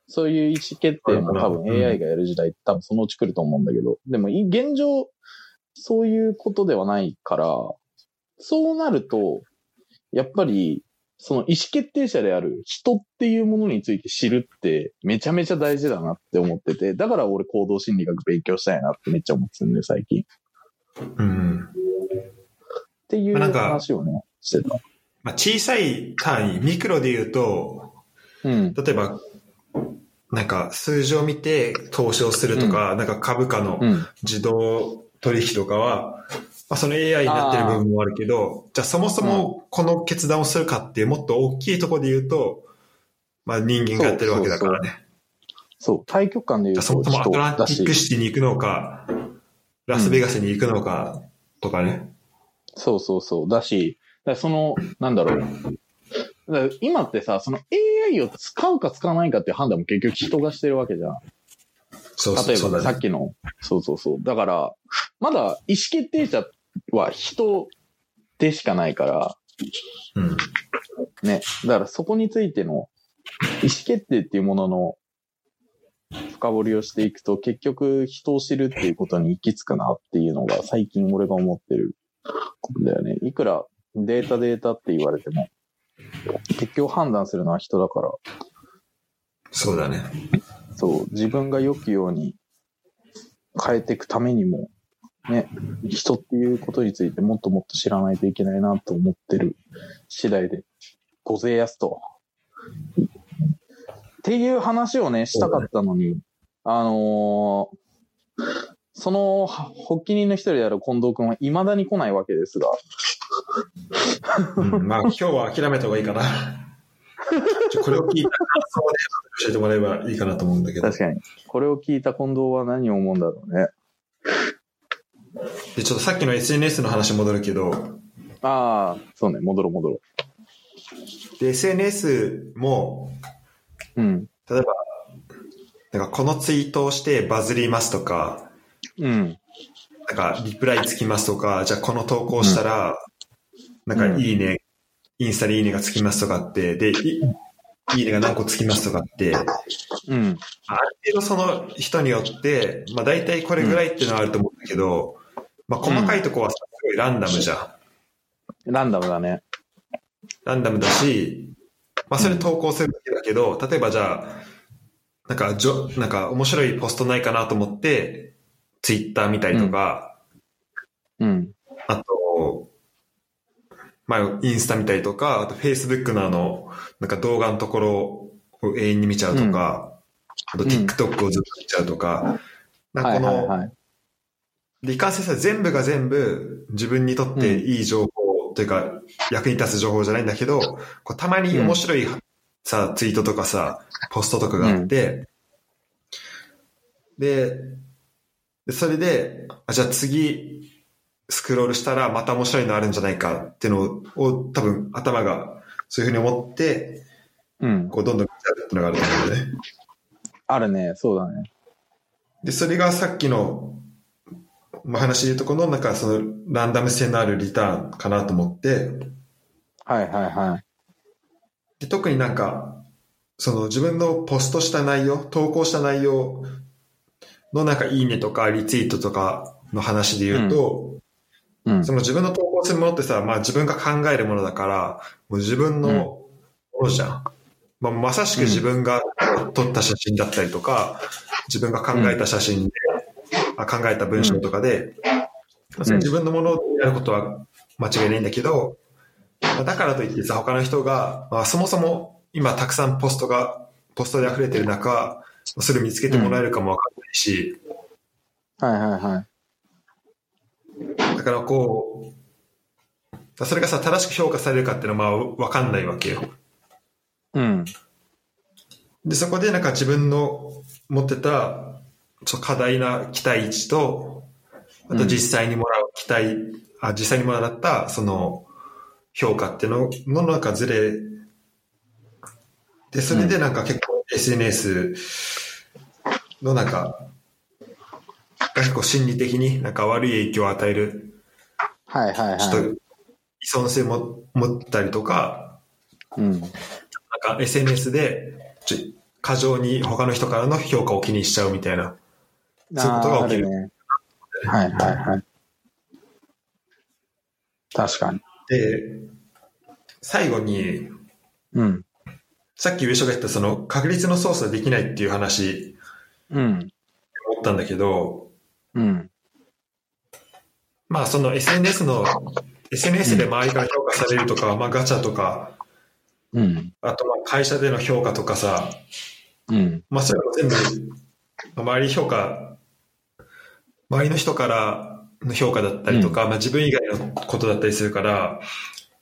そういう意思決定も多分 AI がやる時代って多分そのうち来ると思うんだけど、でも現状そういうことではないから、そうなるとやっぱりその意思決定者である人っていうものについて知るってめちゃめちゃ大事だなって思ってて、だから俺行動心理学勉強したいなってめっちゃ思ってるんで最近。うん。っていう話をね、してた。まあ、小さい単位、ミクロで言うと、うん、例えばなんか数字を見て投資をするとか、うん、なんか株価の自動取引とかは、うん、まあ、その AI になってる部分もあるけど、じゃあそもそもこの決断をするかっていうもっと大きいところで言うと、まあ人間がやってるわけだからね。そう、対極観で言うと。そもそもアトランティックシティに行くのか、ラスベガスに行くのかとかね。うん、そうそうそう。だし、その、なんだろう。今ってさ、その AI を使うか使わないかっていう判断も結局人がしてるわけじゃん。そうそうそう。例えばさっきの、そうそうそう。だから、まだ意思決定者は人でしかないから、うん、ね。だからそこについての意思決定っていうものの深掘りをしていくと結局人を知るっていうことに行き着くなっていうのが最近俺が思ってることだよね。いくらデータって言われても。結局判断するのは人だから。そうだね。そう、自分が良きように変えていくためにもね、人っていうことについてもっともっと知らないといけないなと思ってる次第でごぜえやすとっていう話をねしたかったのに、その発起人の一人である近藤くんは未だに来ないわけですが。うん、まあ今日は諦めた方がいいかな。これを聞いた感想で教えてもらえばいいかなと思うんだけど。確かに。これを聞いた近藤は何を思うんだろうね。でちょっとさっきの SNS の話戻るけど。ああ、そうね、戻ろう。で SNS も、うん、例えばなんかこのツイートをしてバズりますとか、うん、なんかリプライつきますとか、じゃあこの投稿したら。うん、なんかいいね、うん、インスタでいいねがつきますとかって、で、いいねが何個つきますとかって、うん、ある程度その人によって、まあ大体これぐらいっていうのはあると思うんだけど、まあ細かいとこはすごいランダムじゃん。うん、ランダムだね。ランダムだし、まあそれ投稿するだけだけど、例えばじゃあ、なんか面白いポストないかなと思って、ツイッター見たりとか、うん。うん、あと、まあ、インスタ見たりとか、あと Facebook のなんか動画のところを永遠に見ちゃうとか、うん、あと TikTok をずっと見ちゃうとか、うん、なんかこの、はいはいはい、理解性さ、全部が全部自分にとっていい情報報というか役に立つ情報じゃないんだけど、こうたまに面白いさ、ツイートとかさ、ポストとかがあって、でそれで、あ、じゃあ次スクロールしたらまた面白いのあるんじゃないかっていうのを多分頭がそういうふうに思って、こうどんどん見ちゃうっていうのがあるんだよね。あるね、そうだね。でそれがさっきの、話で言うとこのなんかそのランダム性のあるリターンかなと思って、はいはいはい。で特になんかその自分のポストした内容、投稿した内容のなんかいいねとかリツイートとかの話で言うと、その自分の投稿するものってさ、まあ自分が考えるものだから、もう自分のものじゃん。まあ、まさしく自分が撮った写真だったりとか、自分が考えた写真で、考えた文章とかで、自分のものをやることは間違いないんだけど、だからといってさ、他の人が、まあ、そもそも今たくさんポストで溢れてる中、それを見つけてもらえるかもわかんないし、はいはいはい。だからこう、それがさ、正しく評価されるかっていうのはまあわかんないわけよ。で、そこでなんか自分の持ってた、過大な期待値と、あと実際にもらう期待、実際にもらったその評価っていうののなんかずれで、それでなんか結構 SNS のなんか、結構心理的になんか悪い影響を与える、はいはいはい、ちょっと依存性も持ったりとか、なんか SNS で過剰に他の人からの評価を気にしちゃうみたいな。そういうことが起きる。ね、はいはいはい。確かに。で、最後に、さっき上昇が言ったその確率の操作できないっていう話、思ったんだけど、まあその SNS で周りから評価されるとか、まあガチャとか、あとまあ会社での評価とかさ、まあそれも全部、周りの人からの評価だったりとか、まあ、自分以外のことだったりするから、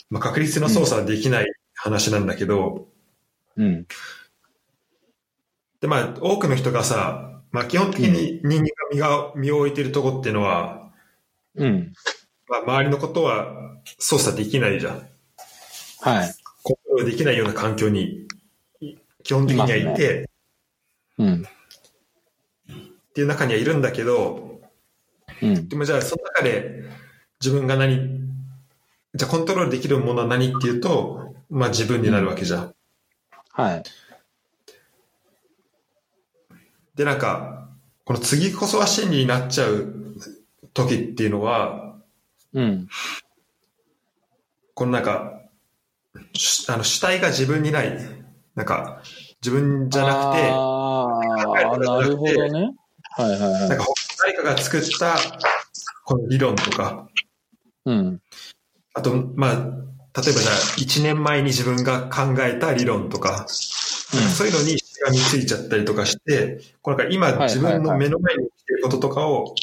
まあ、確率の操作はできない話なんだけど、でまあ、多くの人がさ、まあ、基本的に人間が身を置いてるとこっていうのは、まあ、周りのことは操作できないじゃん。コントロールできないような環境に基本的にはいて、っていう中にはいるんだけど、でもじゃあその中で自分がじゃあコントロールできるものは何っていうと、まあ自分になるわけじゃん。でなんかこの次こそは真理になっちゃう時っていうのは、このなんか主体が自分にない、なんか自分じゃなくて、なるほどね。なんか誰かが作ったこの理論とか、あとまあ例えばじゃあ1年前に自分が考えた理論とか、そういうのにしがみついちゃったりとかして、こうなんか今自分の目の前に来てることとかを、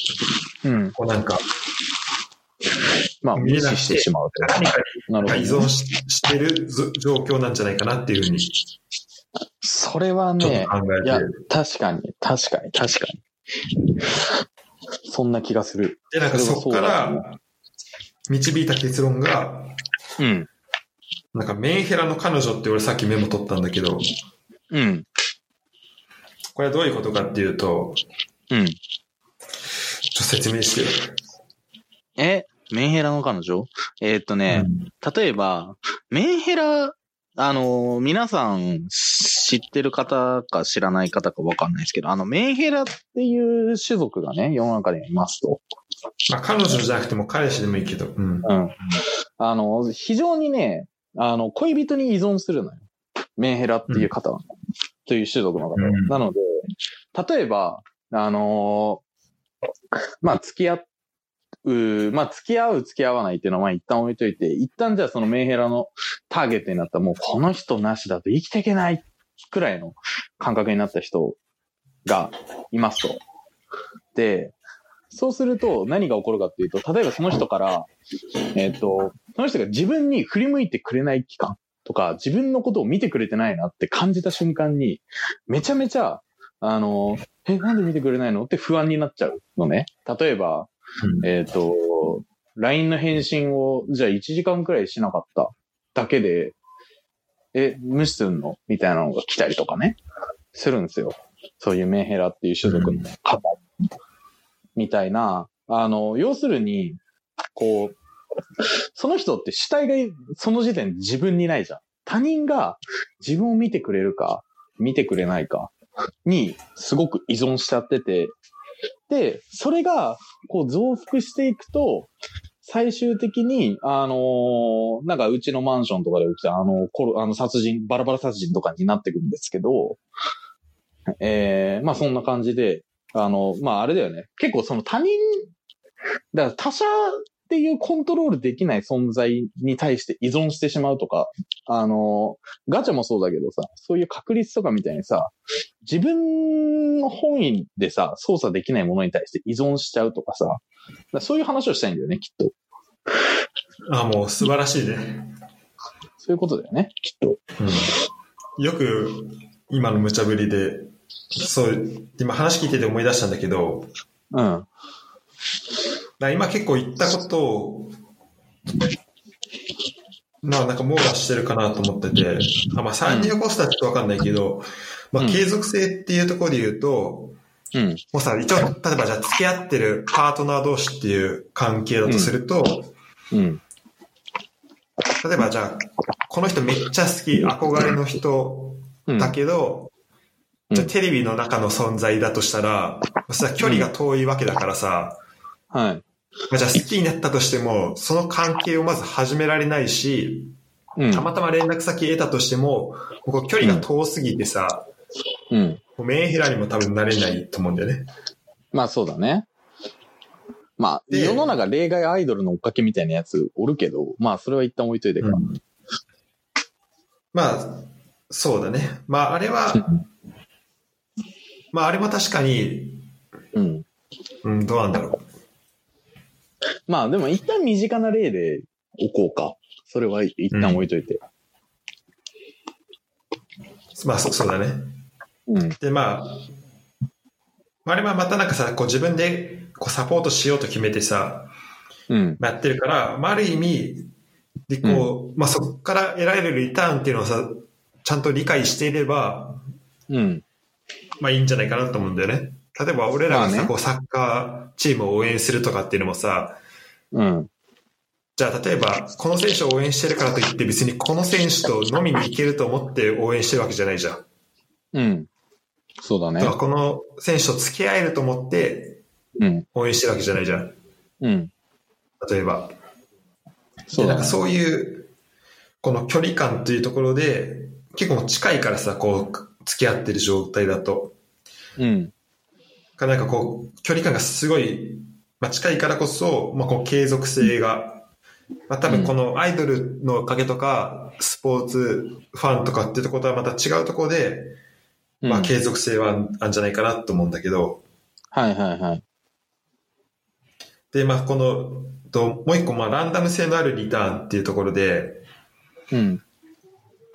こうなんか。まあ、無視してしまうというか、何か依存してる状況なんじゃないかなっていうふうに。それはね、いや、確かに。そんな気がする。で、なんかそこから導いた結論が、なんかメンヘラの彼女って俺さっきメモ取ったんだけど、これはどういうことかっていうと、ちょっと説明してよ。メンヘラの彼女？例えば、メンヘラ、皆さん知ってる方か知らない方かわかんないですけど、メンヘラっていう種族がね、世の中にはいますと。まあ、彼女じゃなくても彼氏でもいいけど。非常にね、恋人に依存するのよ。メンヘラっていう方は、という種族の方。なので、例えば、付き合う付き合わないっていうのはまあ一旦置いといて、一旦じゃあそのメンヘラのターゲットになった、もうこの人なしだと生きていけないくらいの感覚になった人がいますと。で、そうすると何が起こるかっていうと、例えばその人から、その人が自分に振り向いてくれない期間とか、自分のことを見てくれてないなって感じた瞬間に、めちゃめちゃ、なんで見てくれないのって不安になっちゃうのね。例えば、LINE の返信を、じゃあ1時間くらいしなかっただけで、無視すんのみたいなのが来たりとかね、するんですよ。そういうメンヘラっていう種族の方みたいな、要するに、こう、その人って主体がその時点で自分にないじゃん。他人が自分を見てくれるか、見てくれないかにすごく依存しちゃってて、で、それがこう増幅していくと、最終的に、なんかうちのマンションとかで起きた殺人、バラバラ殺人とかになってくるんですけど、まあそんな感じで、まああれだよね。結構その他人、だから他者っていうコントロールできない存在に対して依存してしまうとか、ガチャもそうだけどさ、そういう確率とかみたいにさ、自分の本位でさ、操作できないものに対して依存しちゃうとかさ、そういう話をしたいんだよね、きっと。あ、もう素晴らしいね。そういうことだよね、きっと。うん、よく今の無茶ぶりで、今話聞いてて思い出したんだけど、うん。今結構言ったことを、なんか網羅してるかなと思ってて、サンディエゴスターちょっとわかんないけど、継続性っていうところで言うと、うん、もうさ、一応、例えばじゃあ付き合ってるパートナー同士っていう関係だとすると、うんうん、例えばじゃあ、この人めっちゃ好き、憧れの人だけど、うん、じゃあテレビの中の存在だとしたら、さ、距離が遠いわけだからさ、はい。じゃあ好きになったとしても、その関係をまず始められないし、うん、たまたま連絡先得たとしても、ここ距離が遠すぎてさ、うん、メンヘラにも多分なれないと思うんだよね。まあそうだね。まあ世の中例外アイドルの追っかけみたいなやつおるけど、まあそれは一旦置いといてから、うん、まあそうだね。まああれはまああれも確かに、うん、うん、どうなんだろう。まあでも一旦身近な例でおこうか。それは一旦置いといて、うん、まあそうだね、うん、でまああれはまたなんかさ、こう自分でこうサポートしようと決めてさ、うん、やってるから、ある意味でこう、うん、そこから得られるリターンっていうのをさ、ちゃんと理解していれば、うん、いいんじゃないかなと思うんだよね。例えば俺らがさ、こうサッカーチームを応援するとかっていうのもさ、うん、じゃあ例えばこの選手を応援してるからといって別にこの選手と飲みに行けると思って応援してるわけじゃないじゃん。うん。そうだね。だからこの選手と付き合えると思って応援してるわけじゃないじゃん。うん。例えば。そうだね。なんかそういうこの距離感というところで結構近いからさ、こう付き合ってる状態だと。うん。なんかこう距離感がすごい、近いからこそ、こう継続性が、多分このアイドルのおかげとかスポーツファンとかっていうところとはまた違うところで、継続性はあるんじゃないかなと思うんだけど、うん、はいはいはい。でこのもう一個ランダム性のあるリターンっていうところで、うん、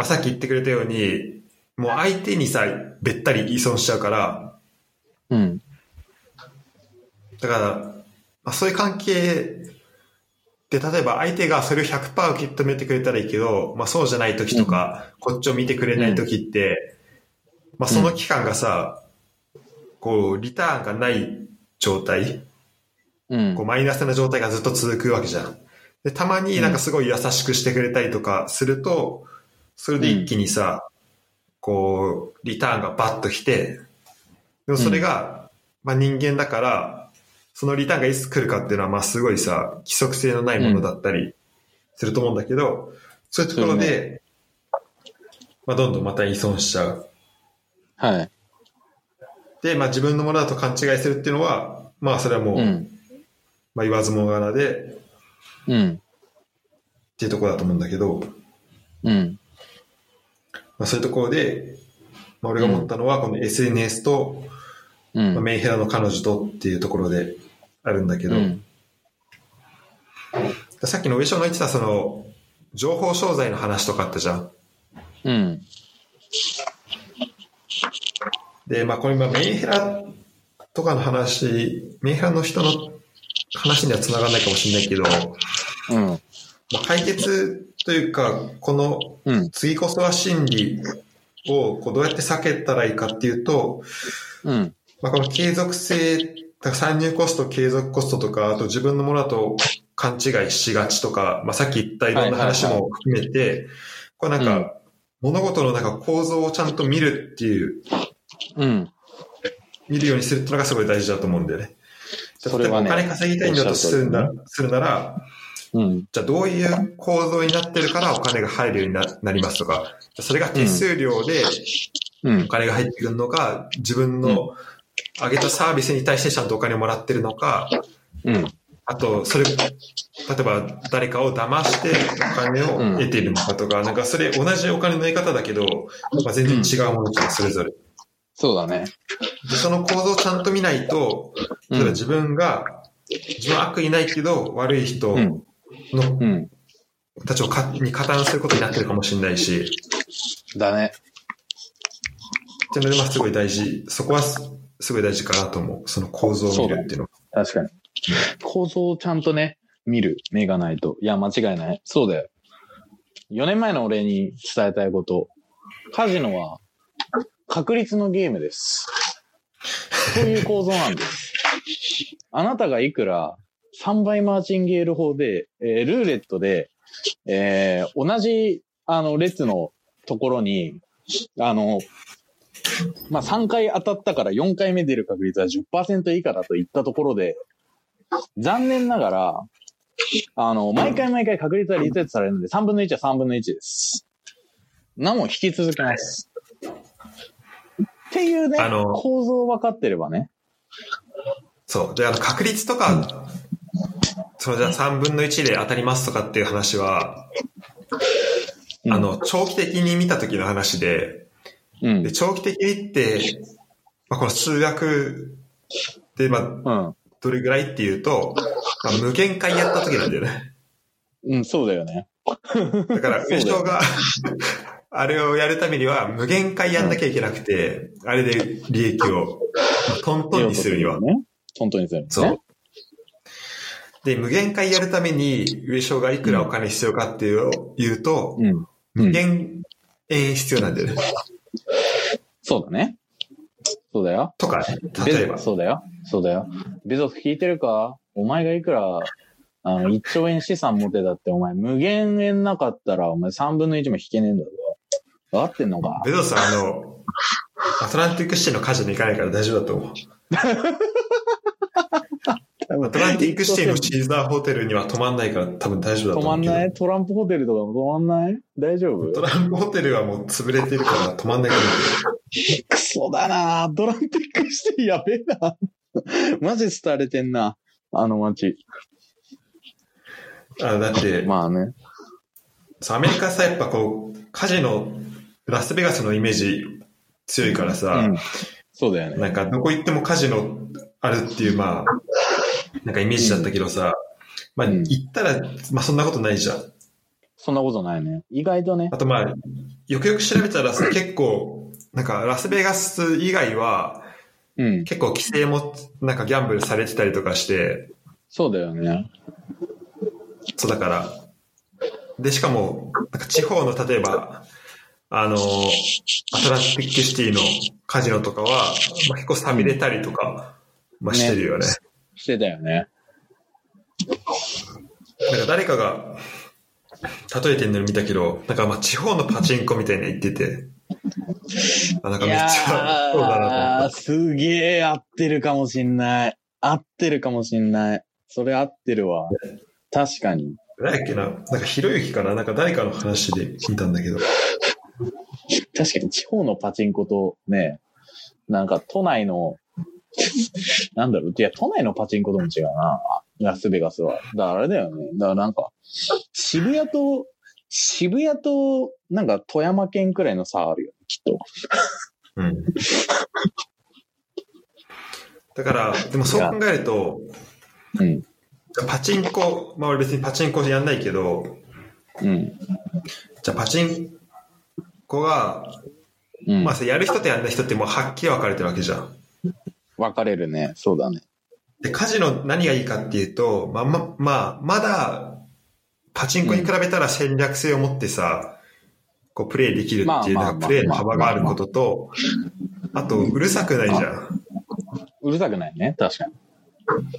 さっき言ってくれたようにもう相手にさべったり依存しちゃうから、うん。だから、そういう関係で、例えば相手がそれを 100% 受け止めてくれたらいいけど、そうじゃない時とか、こっちを見てくれない時って、その期間がさ、こう、リターンがない状態、こうマイナスな状態がずっと続くわけじゃん。で、たまになんかすごい優しくしてくれたりとかすると、それで一気にさ、こう、リターンがバッと来て、でもそれが、人間だから、そのリターンがいつ来るかっていうのは、すごいさ、規則性のないものだったりすると思うんだけど、そういうところで、どんどんまた依存しちゃう。はい。で、自分のものだと勘違いするっていうのは、それはもう、言わずもがなで、っていうところだと思うんだけど、そういうところで、俺が思ったのは、この SNS と、メンヘラの彼女とっていうところで、あるんだけど、うん、さっきの上昇の言ってたその情報商材の話とかあったじゃん。うん、で、まあこれ今メンヘラとかの話、メンヘラの人の話にはつながらないかもしれないけど、うん、まあ、解決というかこの次こそは心理をこうどうやって避けたらいいかっていうと、うん、まあ、この継続性、参入コスト、継続コストとか、あと自分のものだと勘違いしがちとか、まあ、さっき言ったいろんな話も含めて、はいはいはい、これなんか、うん、物事のなんか構造をちゃんと見るっていう、うん、見るようにするってのがすごい大事だと思うんだよね。例えばお金稼ぎたいんだとするなら、うん、じゃあどういう構造になってるからお金が入るように なりますとか、それが手数料でお金が入ってくるのか、うん、自分の上げたサービスに対してちゃんとお金をもらってるのか、うん、あとそれ例えば誰かを騙してお金を得ているのかとか、うん、なんかそれ同じお金の得方だけど、まあ、全然違うものとそれぞれ、うん、そうだね。でその構造をちゃんと見ないと、例えば自分は悪意ないけど悪い人の、うん、たちをに加担することになってるかもしれないしだね。っていうので、まあ、すごい大事、そこはすごい大事かなと思う。その構造を見るっていうのは。確かに。構造をちゃんとね、見る目がないと。いや、間違いない。そうだよ。4年前の俺に伝えたいこと。カジノは確率のゲームです。そういう構造なんです。あなたがいくら3倍マーチンゲール法で、ルーレットで、同じ列のところに、まあ、3回当たったから4回目出る確率は 10% 以下だといったところで、残念ながら、毎回確率はリセットされるので、3分の1は3分の1です。なも引き続けます。っていうね、構造を分かってればね。そう。で、確率とか、そのじゃあ3分の1で当たりますとかっていう話は、うん、長期的に見た時の話で、で長期的にって、まあ、この数学で、まあ、どれぐらいっていうと、まあ、無限回やった時なんだよね。うん、そうだよね。だから、上昇が、あれをやるためには無限回やんなきゃいけなくて、あれで利益をトントンにするには。トントンにする、ね。そう。で、無限回やるために上昇がいくらお金必要かっていうと、うん、無限円必要なんだよね。そうだね。そうだよ。とか、例えば。そうだよ。そうだよ。ベゾス聞いてるか？お前がいくら、1兆円資産持てたって、お前無限円なかったら、お前3分の1も引けねえんだぞ。分かってんのか？ベゾスアトランティックシティのカジノ行かないから大丈夫だと思う。アトランティックシティのシーザーホテルには泊まんないから多分大丈夫だと思う。泊まんない？トランプホテルとかも泊まんない？大丈夫？トランプホテルはもう潰れてるから泊まんないから。クソだな、アトランティックシティやべえな。マジ廃れてんな、あの街。だってまあね、アメリカさ、やっぱこうカジノ、ラスベガスのイメージ強いからさ、うん、そうだよね。なんかどこ行ってもカジノあるっていう、まあなんかイメージだったけどさ、うん、まあ行ったら、まあそんなことないじゃん。そんなことないね。意外とね。あとまあ、よくよく調べたらさ、結構、なんかラスベガス以外は、うん、結構規制も、なんかギャンブルされてたりとかして。そうだよね。そうだから。で、しかも、なんか地方の例えば、アトランティックシティのカジノとかは、まあ、結構さみ出たりとか、まあ、してるよね。ね、してたよね。なんか誰かが例えてるの見たけど、なんかまあ地方のパチンコみたいな言ってて、なんかめっちゃそうだなと思った。すげえ合ってるかもしんない。合ってるかもしんない。それ合ってるわ。確かに。誰だっけな、なんかひろゆきかな、なんか誰かの話で聞いたんだけど。確かに地方のパチンコとね、なんか都内のなんだろう、いや、都内のパチンコとも違うな、ラスベガスは。だからあれだよね。だからなんか、渋谷と、なんか富山県くらいの差あるよね、きっと。うん。だから、でもそう考えると、うん、パチンコ、まあ、俺別にパチンコやんないけど、うん、じゃあパチンコが、うんまあ、やる人とやんない人ってもうはっきり分かれてるわけじゃん。分かれるね。そうだね。でカジノ何がいいかっていうと、まだパチンコに比べたら戦略性を持ってさ、こうプレイできるっていうのがプレイの幅があることと、あとうるさくないじゃん。うるさくないね、確かに。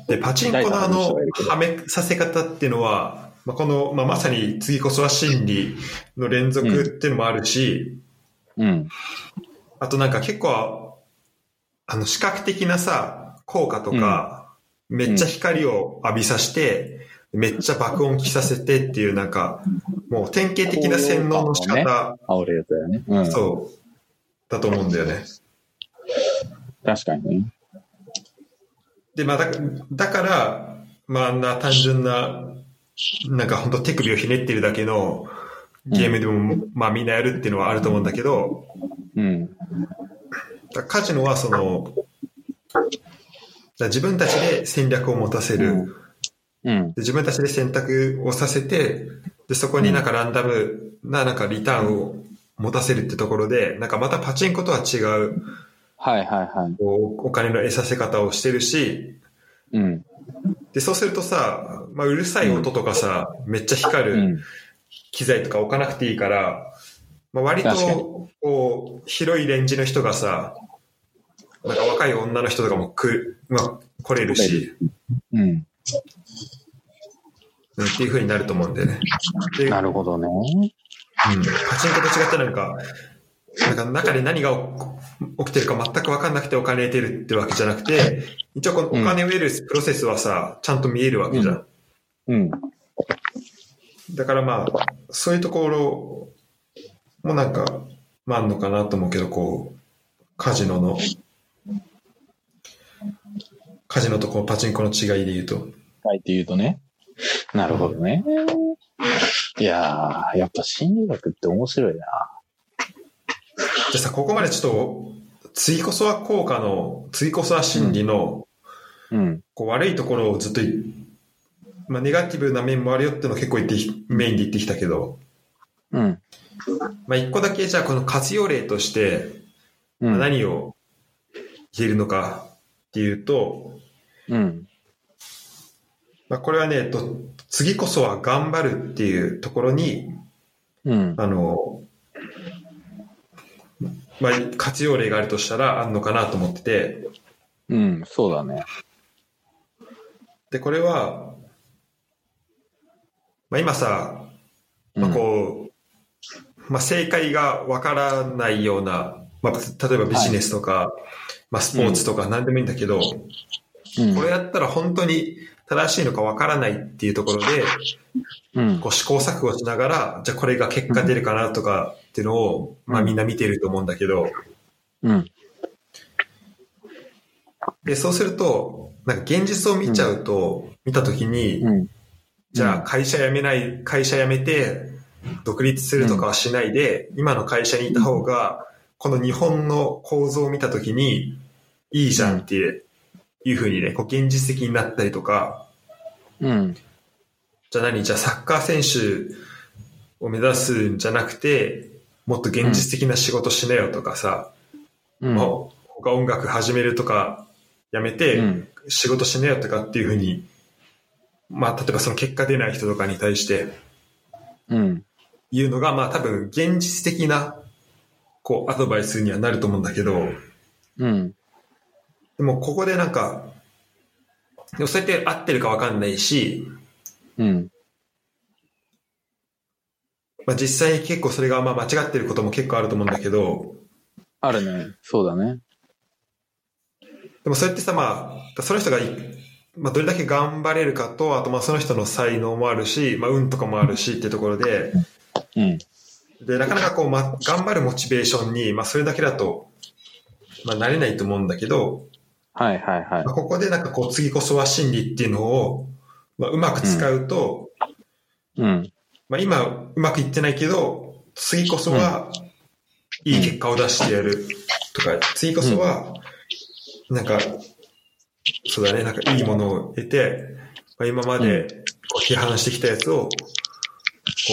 でパチンコのあのはめさせ方っていうのは、まあ、この、まあ、まさに次こそは心理の連続っていうのもあるし、うんうん、あとなんか結構あの視覚的なさ効果とか、うん、めっちゃ光を浴びさせて、うん、めっちゃ爆音聞きさせてっていうなんかもう典型的な洗脳の仕方、煽るやつだよね、うん、そうだと思うんだよね。確かにね。でまあ、だから、まあ、あんな単純な、なんか本当手首をひねってるだけのゲームでも、うん、まあみんなやるっていうのはあると思うんだけど、うん、カジノはその、自分たちで戦略を持たせる、うんうん、で自分たちで選択をさせて、でそこになんかランダムな、なんかリターンを持たせるってところで、なんかまたパチンコとは違う、はいはいはい、お金の得させ方をしてるし、うん、でそうするとさ、まあ、うるさい音とかさ、うん、めっちゃ光る機材とか置かなくていいから、まあ、割とこう広いレンジの人がさ、なんか若い女の人とかもまあ、来れるし、うん、っていう風になると思うんだよね。なるほどね、うん、パチンコと違ってなんか中で何が起きてるか全く分かんなくてお金得てるってわけじゃなくて、一応このお金を得るプロセスはさ、うん、ちゃんと見えるわけじゃん、うんうん、だからまあそういうところもなんか、まあ、あんのかなと思うけど、こうカジノとこのパチンコの違いで言うとね。なるほどね。いやー、やっぱ心理学って面白いな。じゃあさ、ここまでちょっと次こそは効果の次こそは心理の、うんうん、こう悪いところをずっと、まあ、ネガティブな面もあるよってのを結構メインで言ってきたけど、うんまあ、1個だけじゃあこの活用例として、うんまあ、何を言えるのかっていうと、うんまあ、これはね、次こそは頑張るっていうところに、うん、まあ、活用例があるとしたらあんのかなと思ってて、うん、そうだね。でこれは、まあ、今さ、まあこうまあ、正解がわからないような、まあ、例えばビジネスとか、はいまあ、スポーツとか何でもいいんだけど、うん、これやったら本当に正しいのかわからないっていうところで、うん、こう試行錯誤しながら、じゃあこれが結果出るかなとかっていうのを、うんまあ、みんな見てると思うんだけど、うん、でそうするとなんか現実を見ちゃうと、うん、見た時に、うん、じゃあ会社辞めて独立するとかはしないで、うん、今の会社にいた方がこの日本の構造を見た時にいいじゃんっていう風にね、こう現実的になったりとか、うん、じゃあサッカー選手を目指すんじゃなくてもっと現実的な仕事しなよとかさ、うんまあ、他音楽始めるとかやめて仕事しなよとかっていう風に、まあ、例えばその結果出ない人とかに対して言うのが、まあ、多分現実的なこうアドバイスにはなると思うんだけど、うんでもここでなんかでもそうやって合ってるか分かんないし、うんまあ、実際結構それがまあ間違ってることも結構あると思うんだけど。あるね。そうだね。でもそうやってさ、まあ、その人が、まあ、どれだけ頑張れるかと、あとまあその人の才能もあるし、まあ、運とかもあるしってところで、うん、でなかなかこう、ま、頑張るモチベーションに、まあ、それだけだと、まあ、なれないと思うんだけど、はいはいはい、ここでなんかこう次こそは心理っていうのを、まあ、うまく使うと、うんうんまあ、今うまくいってないけど次こそはいい結果を出してやるとか、うん、次こそはなんかそうだね、なんかいいものを得て、まあ、今までこう批判してきたやつを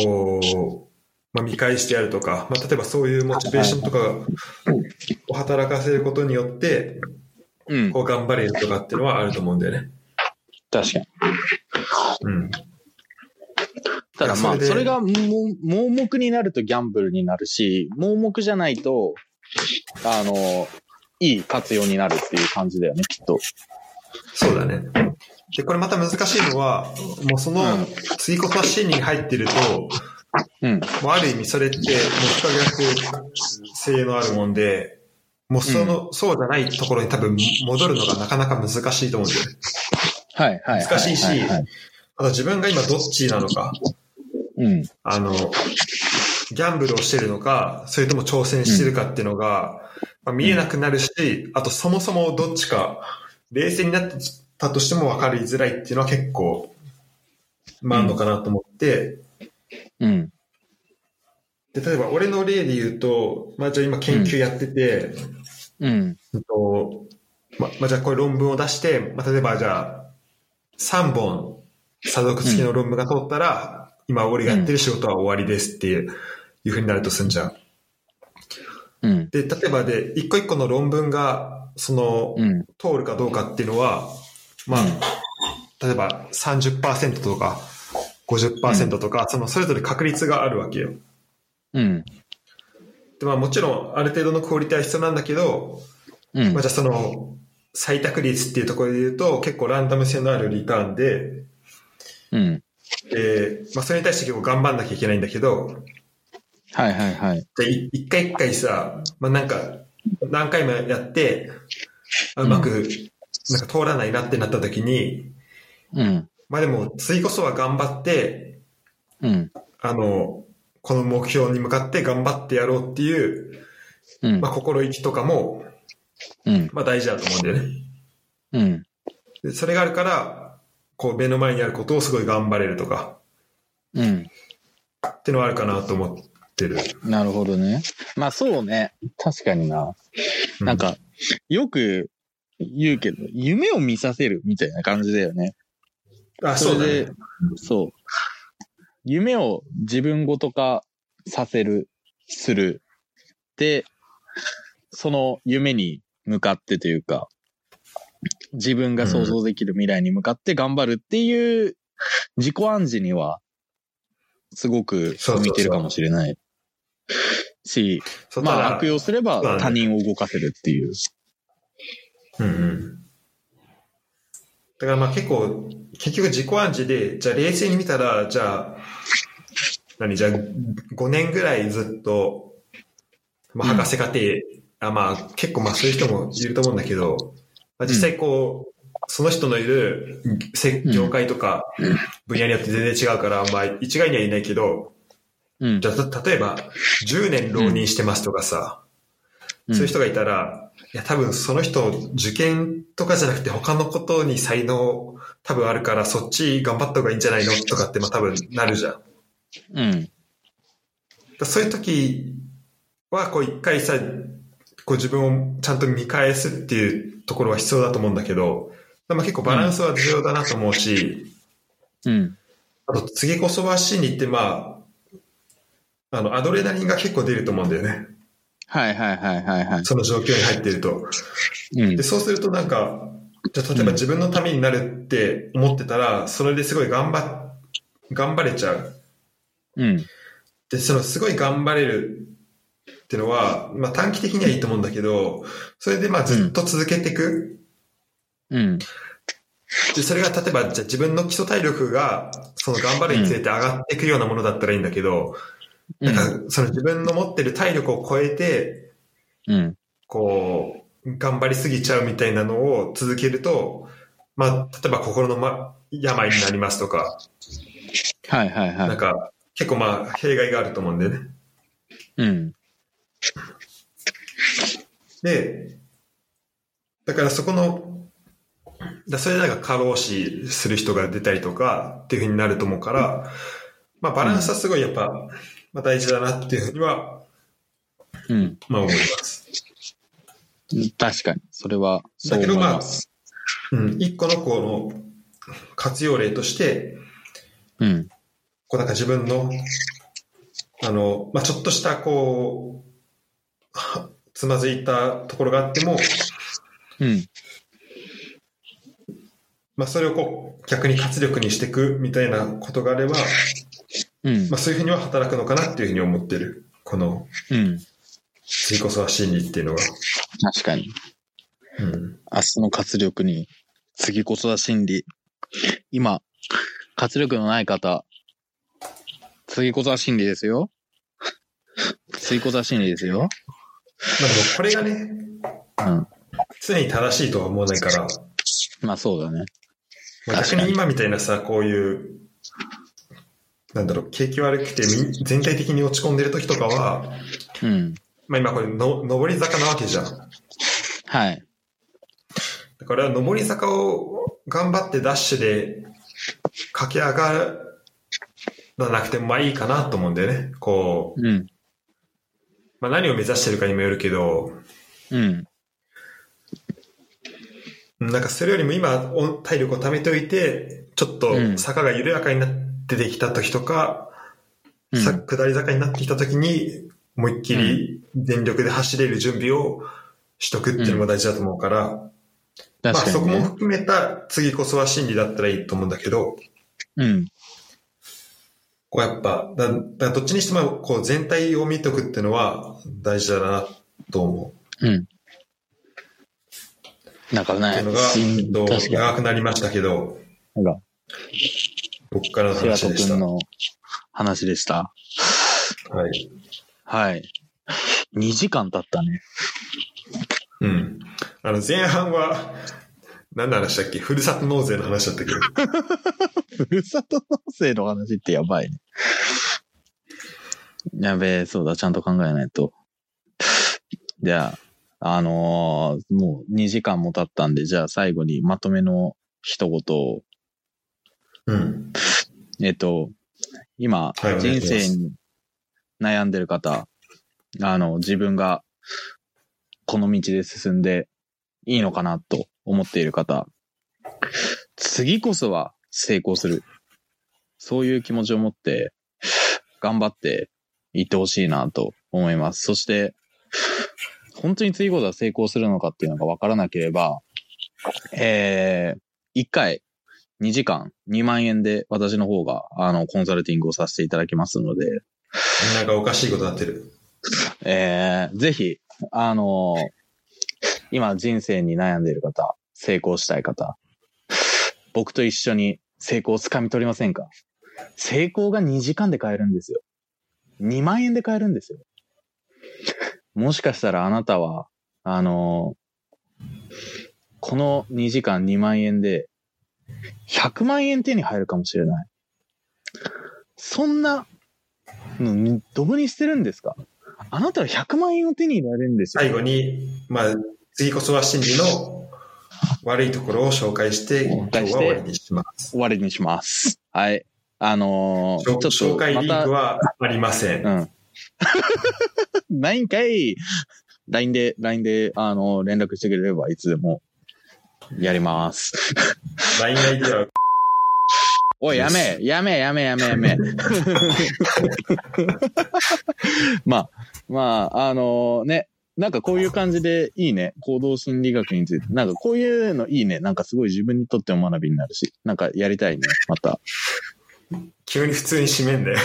こう、まあ、見返してやるとか、まあ、例えばそういうモチベーションとかを働かせることによってこう頑張れるとかっていうのはあると思うんだよね。確かに。うん。ただまあそれが盲目になるとギャンブルになるし、盲目じゃないといい活用になるっていう感じだよね、きっと。そうだね。でこれまた難しいのは、もうその次こそシーンに入ってると、うん、もうある意味それってもう不可逆性のあるもんで、もうそうじゃないところに多分戻るのがなかなか難しいと思うんだよね。はいはいはい、難しいし、はいはいはい、あと自分が今どっちなのか、うん、ギャンブルをしてるのか、それとも挑戦してるかっていうのが、まあ、見えなくなるし、あとそもそもどっちか冷静になったとしても分かりづらいっていうのは結構、まあ、あるのかなと思って、うん、で例えば俺の例で言うと、まあ、じゃあ今研究やってて、うんうんまあ、じゃあこれ論文を出して、まあ、例えばじゃあ3本査読付きの論文が通ったら、うん、今俺がやってる仕事は終わりですっていう風になるとすんじゃん、うん、で例えばで一個一個の論文がその、うん、通るかどうかっていうのはまあ、例えば 30% とか 50% とか、うん、それぞれ確率があるわけよ、うんでまあ、もちろんある程度のクオリティは必要なんだけど、うんまあ、じゃあその採択率っていうところで言うと結構ランダム性のあるリターンで、うんまあ、それに対して結構頑張んなきゃいけないんだけど、はいはいはい、で一回一回さ、まあ、なんか何回もやってうまくなんか通らないなってなった時に、うんまあ、でも次こそは頑張って、うん、この目標に向かって頑張ってやろうっていう、うんまあ、心意気とかもうん、まあ大事だと思うんだよね。うん。でそれがあるから、こう目の前にあることをすごい頑張れるとか。うん。ってのはあるかなと思ってる。なるほどね。まあそうね。確かにな。なんか、よく言うけど、夢を見させるみたいな感じだよね。あ、そうだね。そう。夢を自分ごと化させる、する。で、その夢に向かってというか、自分が想像できる未来に向かって頑張るっていう自己暗示にはすごく向いてるかもしれないし、まあ悪用すれば他人を動かせるっていう。うんうん。だからまあ結局自己暗示で、じゃあ冷静に見たら、じゃあ5年ぐらいずっとまあ博士課程、うんあまあ、結構まあそういう人もいると思うんだけど、まあ、実際こう、うん、その人のいる業界とか分野によって全然違うから、まあ一概には言えないけど、うん、じゃあ例えば10年浪人してますとかさ、うん、そういう人がいたら、いや多分その人受験とかじゃなくて他のことに才能多分あるからそっち頑張った方がいいんじゃないのとかってまあ多分なるじゃん。うん。だそういう時はこう一回さ、自分をちゃんと見返すっていうところは必要だと思うんだけど、まあ、結構バランスは重要だなと思うし、うん、あと次こそは心理ってまあアドレナリンが結構出ると思うんだよね。はいはいはいはい、はい、その状況に入っていると、うん、でそうするとなんかじゃ例えば自分のためになるって思ってたらそれですごい頑張れちゃう、うん、でそのすごい頑張れるっていうのは、まあ、短期的にはいいと思うんだけど、それでまあずっと続けていく、うん、でそれが例えばじゃ自分の基礎体力がその頑張るにつれて上がっていくようなものだったらいいんだけど、うん、なんかその自分の持ってる体力を超えて、うん、こう頑張りすぎちゃうみたいなのを続けると、まあ、例えば心の、病になりますとか、はいはいはい、なんか結構まあ弊害があると思うんだよね。うんでだからそこのそれでなんか過労死する人が出たりとかっていう風になると思うから、まあ、バランスはすごいやっぱ、うんまあ、大事だなっていう風には、うんまあ、思います。確かにそれはそう思います。だけどまあ一個のこの活用例として、こうなんか自分の、ちょっとしたこう、つまずいたところがあっても、それをこう逆に活力にしていくみたいなことがあれば、そういうふうには働くのかなっていうふうに思ってる。この、次こそは心理っていうのは。確かに。明日の活力に、次こそは心理。今、活力のない方、次こそは心理ですよ。次こそは心理ですよ。これがね、常に正しいとは思わないから。そうだね。確かに今みたいなさ、こういう、景気悪くて全体的に落ち込んでる時とかは、今これの、上り坂なわけじゃん。はい。だから上り坂を頑張ってダッシュで駆け上がらなくてもいいかなと思うんだよね。こう、何を目指してるかにもよるけど、それよりも今体力を貯めておいて、ちょっと坂が緩やかになってできた時とか、下り坂になってきた時に思いっきり全力で走れる準備をしとくっていうのも大事だと思うから、確かにね、そこも含めた次こそは心理だったらいいと思うんだけど、こうやっぱだどっちにしてもこう全体を見とくっていうのは大事だなと思う。なんかね、長くなりましたけど、僕からの話でした。平子君の話でした。はい。はい。2時間経ったね。前半は、何の話だっけ？ふるさと納税の話だったけど。ふるさと納税の話ってやばいね。やべえ、そうだ、ちゃんと考えないと。じゃあ、もう2時間も経ったんで、じゃあ最後にまとめの一言を。今、人生に悩んでる方、自分がこの道で進んでいいのかなと思っている方、次こそは成功する。そういう気持ちを持って、頑張っていってほしいなと思います。そして、本当に次こそは成功するのかっていうのが分からなければ、1回2時間2万円で私の方がコンサルティングをさせていただきますので、なんかおかしいことになってる。ぜひ今人生に悩んでいる方、成功したい方、僕と一緒に成功をつかみ取りませんか？成功が2時間で買えるんですよ。2万円で買えるんですよ。もしかしたらあなたは、この2時間2万円で100万円手に入るかもしれない。そんな、どぶにしてるんですか？あなたは100万円を手に入れられるんですよ。最後に、次こそは心理の悪いところを紹介して、今日は終わりにします。終わりにします。はい。紹介リンクはありません。ないんかい。LINE で、連絡してくれれば、いつでも、やります。LINE 内では、おい、やめ。なんかこういう感じでいいね。行動心理学について。なんかこういうのいいね。なんかすごい自分にとっても学びになるし。なんかやりたいね、また。急に普通に締めんだよ。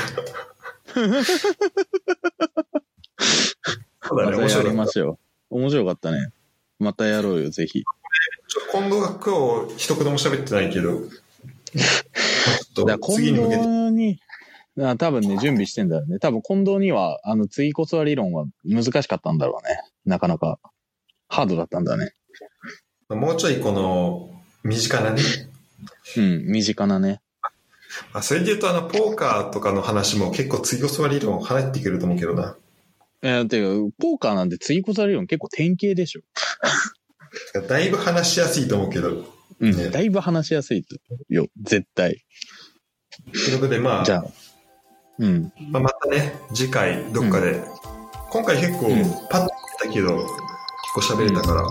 そうだね、面白い。やりましょう。面白かったね。またやろうよ、ぜひ。近藤が今日一言も喋ってないけど。次に向けて。近藤に、多分ね、準備してんだよね。多分近藤には、次こそは理論は難しかったんだろうね。なかなか、ハードだったんだね。もうちょいこの、身近なね。身近なね。それで言うと、ポーカーとかの話も結構次こそは理論を払ってくると思うけどな。てか、ポーカーなんて次こそは理論結構典型でしょ。だいぶ話しやすいと思うけど。だいぶ話しやすいよ、絶対。ということで、じゃあ。またね、次回、どっかで。今回結構、パッと来たけど、結構喋れたから。